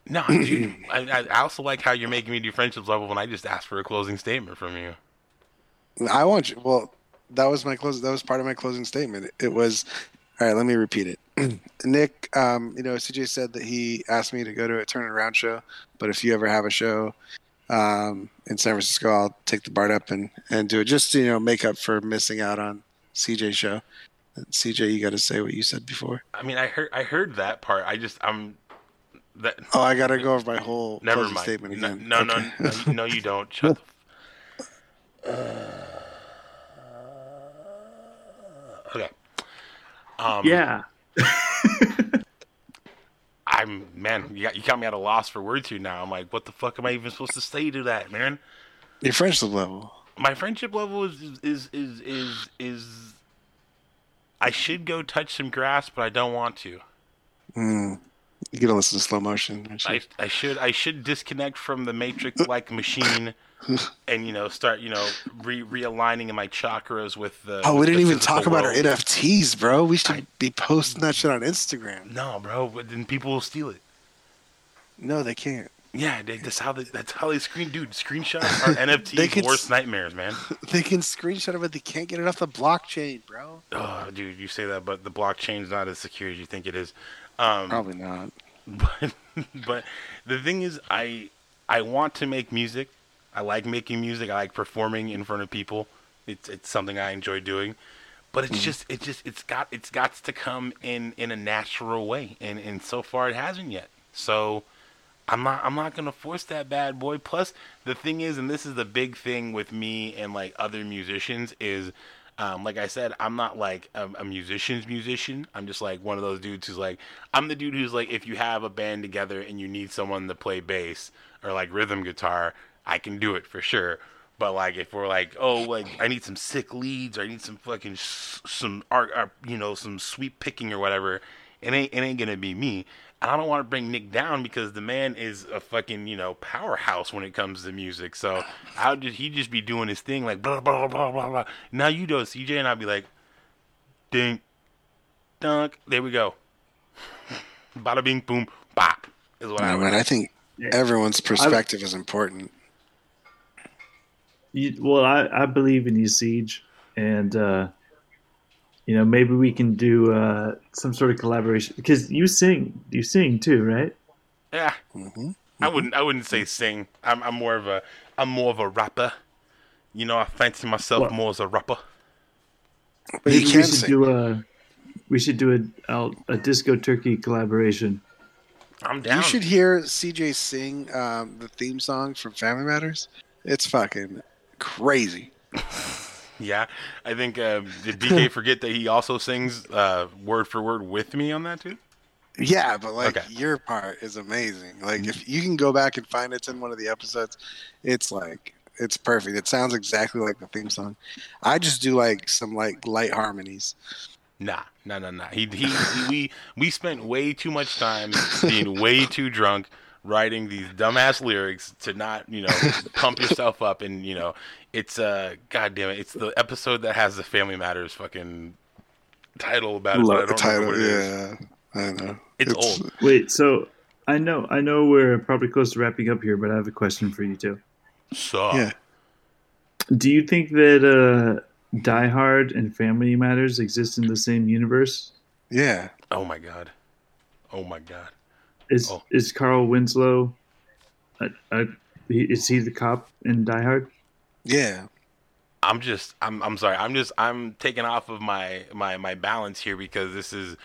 No, dude, I also like how you're making me do friendship level when I just asked for a closing statement from you. I want you. Well, that was my close. That was part of my closing statement. It was, all right, let me repeat it. Nick, you know, CJ said that he asked me to go to a Turn It Around show, but if you ever have a show in San Francisco, I'll take the Bart up and do it just to, you know, make up for missing out on CJ's show. And CJ, you got to say what you said before. I mean, I heard that part. I gotta go over my whole statement again. No, you don't. Shut the okay. Yeah. You got me at a loss for words here now. I'm like, what the fuck am I even supposed to say to that, man? Your friendship level. My friendship level is I should go touch some grass, but I don't want to. You gotta listen to slow motion. I should disconnect from the Matrix-like machine, and you know, start, you know, realigning my chakras with the. Oh, we didn't even talk about our NFTs, bro. We should be posting that shit on Instagram. No, bro, but then people will steal it. No, they can't. Yeah, that's how they screen. Dude, screenshots are NFTs' worst nightmares, man. They can screenshot it, but they can't get it off the blockchain, bro. Oh, dude, you say that, but the blockchain's not as secure as you think it is. Probably not. But the thing is, I want to make music. I like making music. I like performing in front of people. It's something I enjoy doing. But it's just it's got to come in a natural way, and so far it hasn't yet. So I'm not gonna force that bad boy. Plus, the thing is, and this is the big thing with me and like other musicians is. Like I said, I'm not like a musician's musician. I'm just like one of those dudes who's like, I'm the dude who's like, if you have a band together and you need someone to play bass or like rhythm guitar, I can do it for sure. But like, if we're like, oh, like I need some sick leads or I need some fucking some art, or, you know, some sweep picking or whatever, it ain't gonna be me. And I don't want to bring Nick down because the man is a fucking, you know, powerhouse when it comes to music. So how did he just be doing his thing like blah, blah, blah, blah, blah. Now you do it, CJ, and I'll be like, dink, dunk. There we go. Bada bing, boom, bop is what I mean. I think everyone's perspective is important. I believe in you, Siege. And, you know, maybe we can do some sort of collaboration because you sing too, right? Yeah, I wouldn't say sing. I'm more of a rapper. You know, I fancy myself more as a rapper. But you can sing. We should do a Disco Turkey collaboration. I'm down. You should hear CJ sing the theme song from Family Matters. It's fucking crazy. Yeah, I think did DK forget that he also sings word for word with me on that too? Yeah, but like your part is amazing. Like if you can go back and find it's in one of the episodes, it's like it's perfect. It sounds exactly like the theme song. I just do like some like light harmonies. Nah. We spent way too much time being way too drunk writing these dumbass lyrics to not, you know, pump yourself up. And, you know, it's, goddamn it, it's the episode that has the Family Matters fucking title about it. But I don't know what it is. Yeah, I know. It's old. Wait, so I know we're probably close to wrapping up here, but I have a question for you too. So, yeah. Do you think that Die Hard and Family Matters exist in the same universe? Yeah. Oh my god. Is Carl Winslow? Is he the cop in Die Hard? Yeah. I'm sorry. I'm taken off of my balance here because this is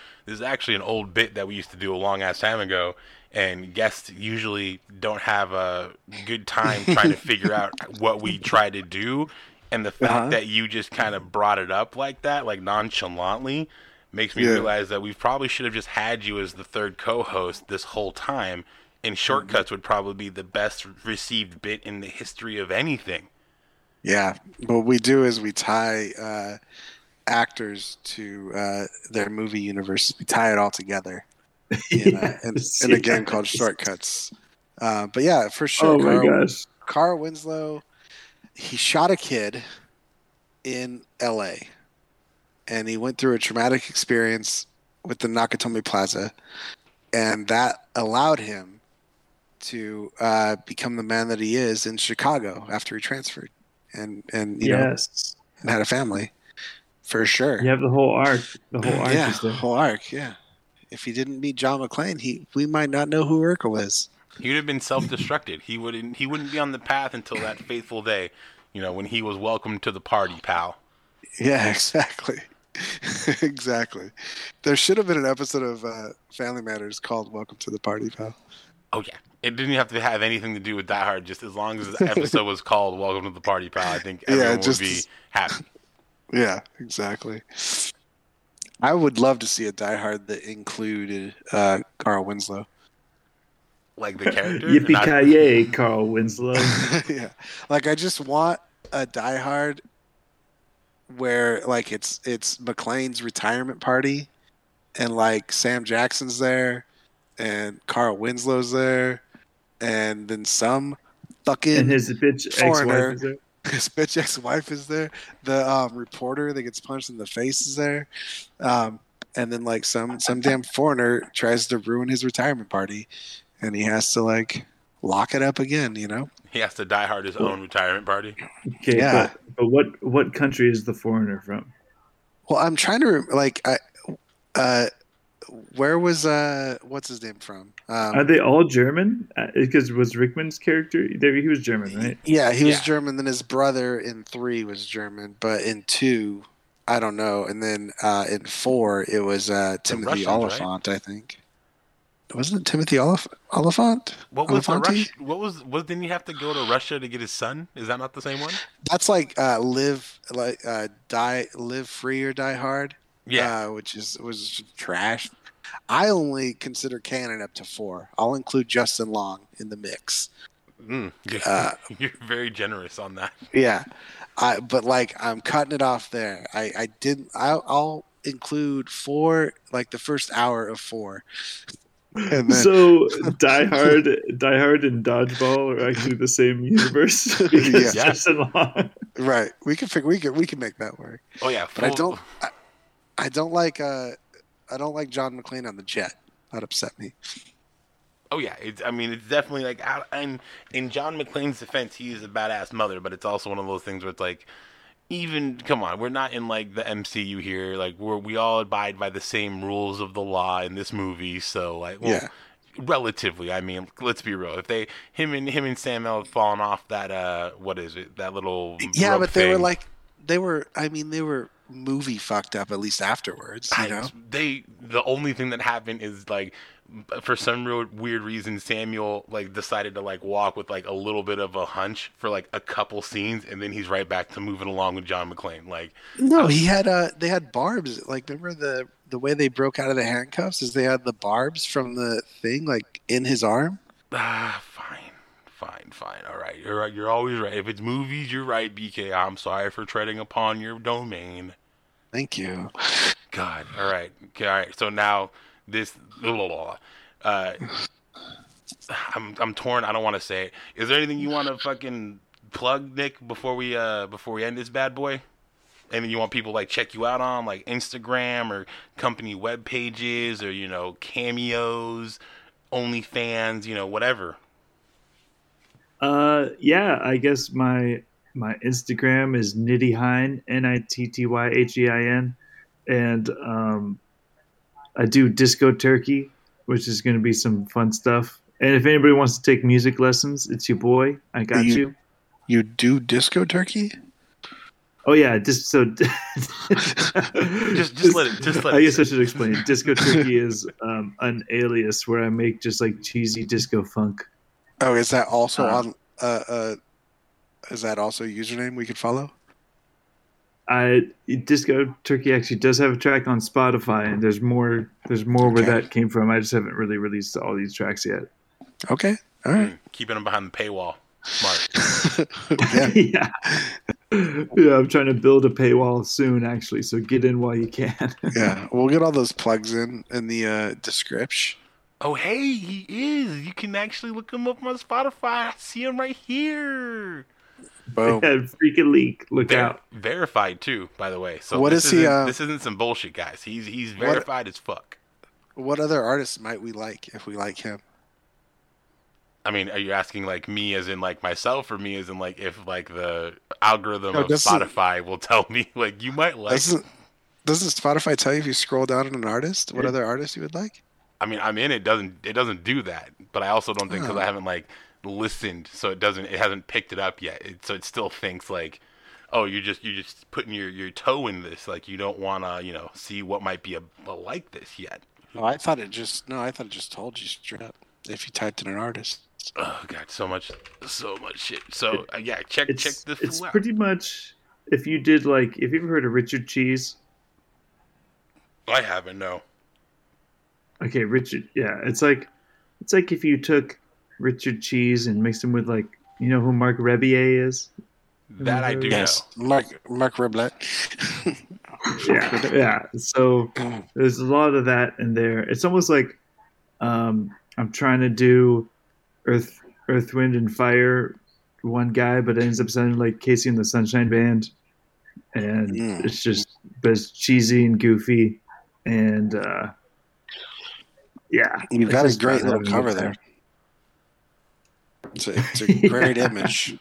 actually an old bit that we used to do a long ass time ago, and guests usually don't have a good time trying to figure out what we try to do. And the fact that you just kind of brought it up like that, like nonchalantly, makes me realize that we probably should have just had you as the third co-host this whole time. And Shortcuts would probably be the best received bit in the history of anything. Yeah. What we do is we tie actors to their movie universe. We tie it all together in a game called Shortcuts. But yeah, for sure. Oh, my gosh. Carl Winslow... He shot a kid in LA and he went through a traumatic experience with the Nakatomi Plaza, and that allowed him to become the man that he is in Chicago after he transferred and had a family. For sure. You have the whole arc. Yeah. If he didn't meet John McClane, we might not know who Urkel is. He would have been self-destructed. He wouldn't be on the path until that fateful day, you know, when he was welcomed to the party, pal. Yeah, exactly. Exactly. There should have been an episode of Family Matters called Welcome to the Party, pal. Oh, yeah. It didn't have to have anything to do with Die Hard. Just as long as the episode was called Welcome to the Party, pal, I think everyone would be happy. Yeah, exactly. I would love to see a Die Hard that included Carl Winslow. Like the character? Yippee-ki-yay, Carl Winslow. Yeah. Like, I just want a Die Hard where, like, it's McClane's retirement party and, like, Sam Jackson's there and Carl Winslow's there and then some fucking and his bitch foreigner. Ex-wife is there. His bitch ex-wife is there. The reporter that gets punched in the face is there. And then, like, some damn foreigner tries to ruin his retirement party. And he has to, like, lock it up again, you know? He has to Die Hard his own retirement party. Okay, yeah. But what country is the foreigner from? Well, I'm trying to, like, where was, what's his name from? Are they all German? Because was Rickman's character, he was German, right? Yeah, he was German. Then his brother in 3 was German. But in 2, I don't know. And then in 4, it was Timothy Oliphant, right? I think. Wasn't it Timothy Oliphant? Didn't he have to go to Russia to get his son? Is that not the same one? That's like Live Free or Die Hard. Yeah, which was trash. I only consider canon up to 4. I'll include Justin Long in the mix. You're very generous on that. Yeah, but like I'm cutting it off there. I'll include 4, like the first hour of 4. Then... So Die Hard, and Dodgeball are actually the same universe. Right? We can make that work. Oh yeah, but I don't like John McClane on the jet. That upset me. Oh yeah, it's definitely like, and in John McClane's defense, he is a badass mother, but it's also one of those things where it's like. Even come on, we're not in like the MCU here. Like we all abide by the same rules of the law in this movie. So like, relatively. I mean, let's be real. If him and Sam L had fallen off that that little rub thing. They were. I mean, they were movie fucked up, at least afterwards, you know? The only thing that happened is, like, for some real weird reason, Samuel, like, decided to, like, walk with, like, a little bit of a hunch for, like, a couple scenes, and then he's right back to moving along with John McClane. Like, no, they had barbs. Like, remember the way they broke out of the handcuffs is they had the barbs from the thing, like, in his arm? Fine. All right. You're right. You're always right. If it's movies, you're right, BK. I'm sorry for treading upon your domain. Thank you. God. All right. Okay. All right. So now this. I'm torn. I don't want to say it. Is there anything you want to fucking plug, Nick, before we end this bad boy? And then you want people like check you out on like Instagram or company web pages or, you know, cameos, OnlyFans, you know, whatever. Yeah, I guess my Instagram is Nick Hein, Nittyehin, and I do Disco Turkey, which is going to be some fun stuff. And if anybody wants to take music lessons, it's your boy. I got you. You do Disco Turkey? Oh yeah, just let it. I guess I should explain. Disco Turkey is an alias where I make just like cheesy disco funk. Oh, is that also on? Is that also a username we could follow? Disco Turkey actually does have a track on Spotify, and there's more where that came from. I just haven't really released all these tracks yet. Okay, all right. Keeping them behind the paywall, smart. Yeah. I'm trying to build a paywall soon, actually. So get in while you can. Yeah, we'll get all those plugs in the description. Oh, hey, he is. You can actually look him up on Spotify. I see him right here. Boom. Yeah, freaking leak. Look out. Verified, too, by the way. So what is he? This isn't some bullshit, guys. He's verified as fuck. What other artists might we like if we like him? I mean, are you asking, like, me as in, like, myself or me as in, like, if, like, the algorithm of Spotify will tell me, like, you might like... Doesn't Spotify tell you if you scroll down on an artist what other artist you would like? I mean, I'm in it. Doesn't do that, but I also don't think because I haven't like listened, so it hasn't picked it up yet. So it still thinks like, oh, you're just putting your toe in this. Like you don't want to, you know, see what might be a like this yet. Oh, I thought it just told you straight up if you typed in an artist. Oh God, so much shit. So yeah, check this. It's out. Pretty much if you did like if you ever heard of Richard Cheese. I haven't. No. Okay, Richard. Yeah, it's like if you took Richard Cheese and mixed him with like, you know who Mark Rebillet is? That I do know. Mark Rebillet. Yeah. So there's a lot of that in there. It's almost like I'm trying to do Earth, Wind and Fire, one guy, but it ends up sounding like KC and the Sunshine Band, and it's just cheesy and goofy, and. Yeah, you've got a great little cover there. It's a great image.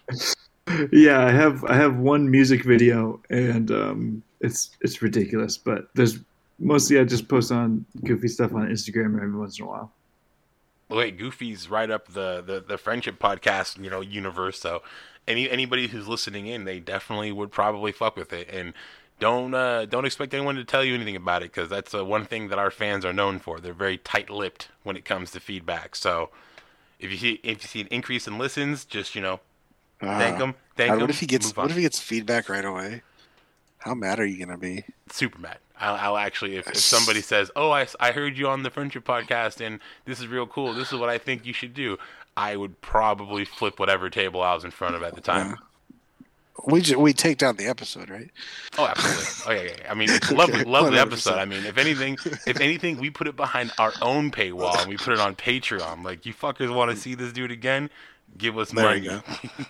Yeah, I have one music video, and it's ridiculous. But there's mostly I just post on goofy stuff on Instagram every once in a while. Wait, Goofy's right up the friendship podcast, you know, universe. So anybody who's listening in, they definitely would probably fuck with it. And don't expect anyone to tell you anything about it because that's one thing that our fans are known for. They're very tight-lipped when it comes to feedback. So if you see an increase in listens, just, you know, thank them. What if he gets feedback right away? How mad are you gonna be? Super mad. I'll actually if somebody says, "Oh, I heard you on the friendship podcast and this is real cool. This is what I think you should do," I would probably flip whatever table I was in front of at the time. Yeah. We take down the episode, right? Oh, absolutely. Oh, yeah. I mean, it's lovely episode. I mean, if anything, we put it behind our own paywall and we put it on Patreon. Like, you fuckers want to see this dude again? Give us money. There you go.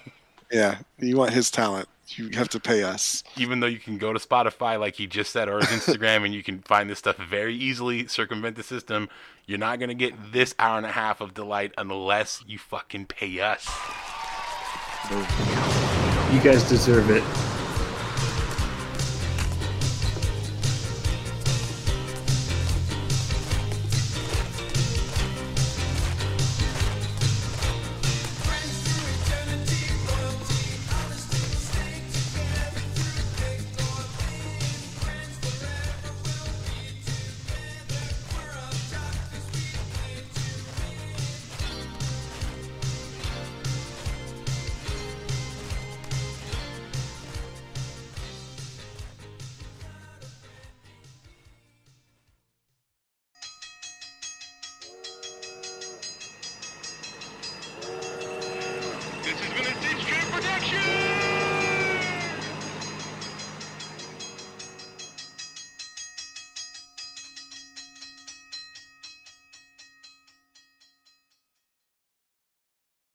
Yeah, you want his talent. You have to pay us. Even though you can go to Spotify, like he just said, or his Instagram, and you can find this stuff very easily, circumvent the system. You're not going to get this hour and a half of delight unless you fucking pay us. You guys deserve it.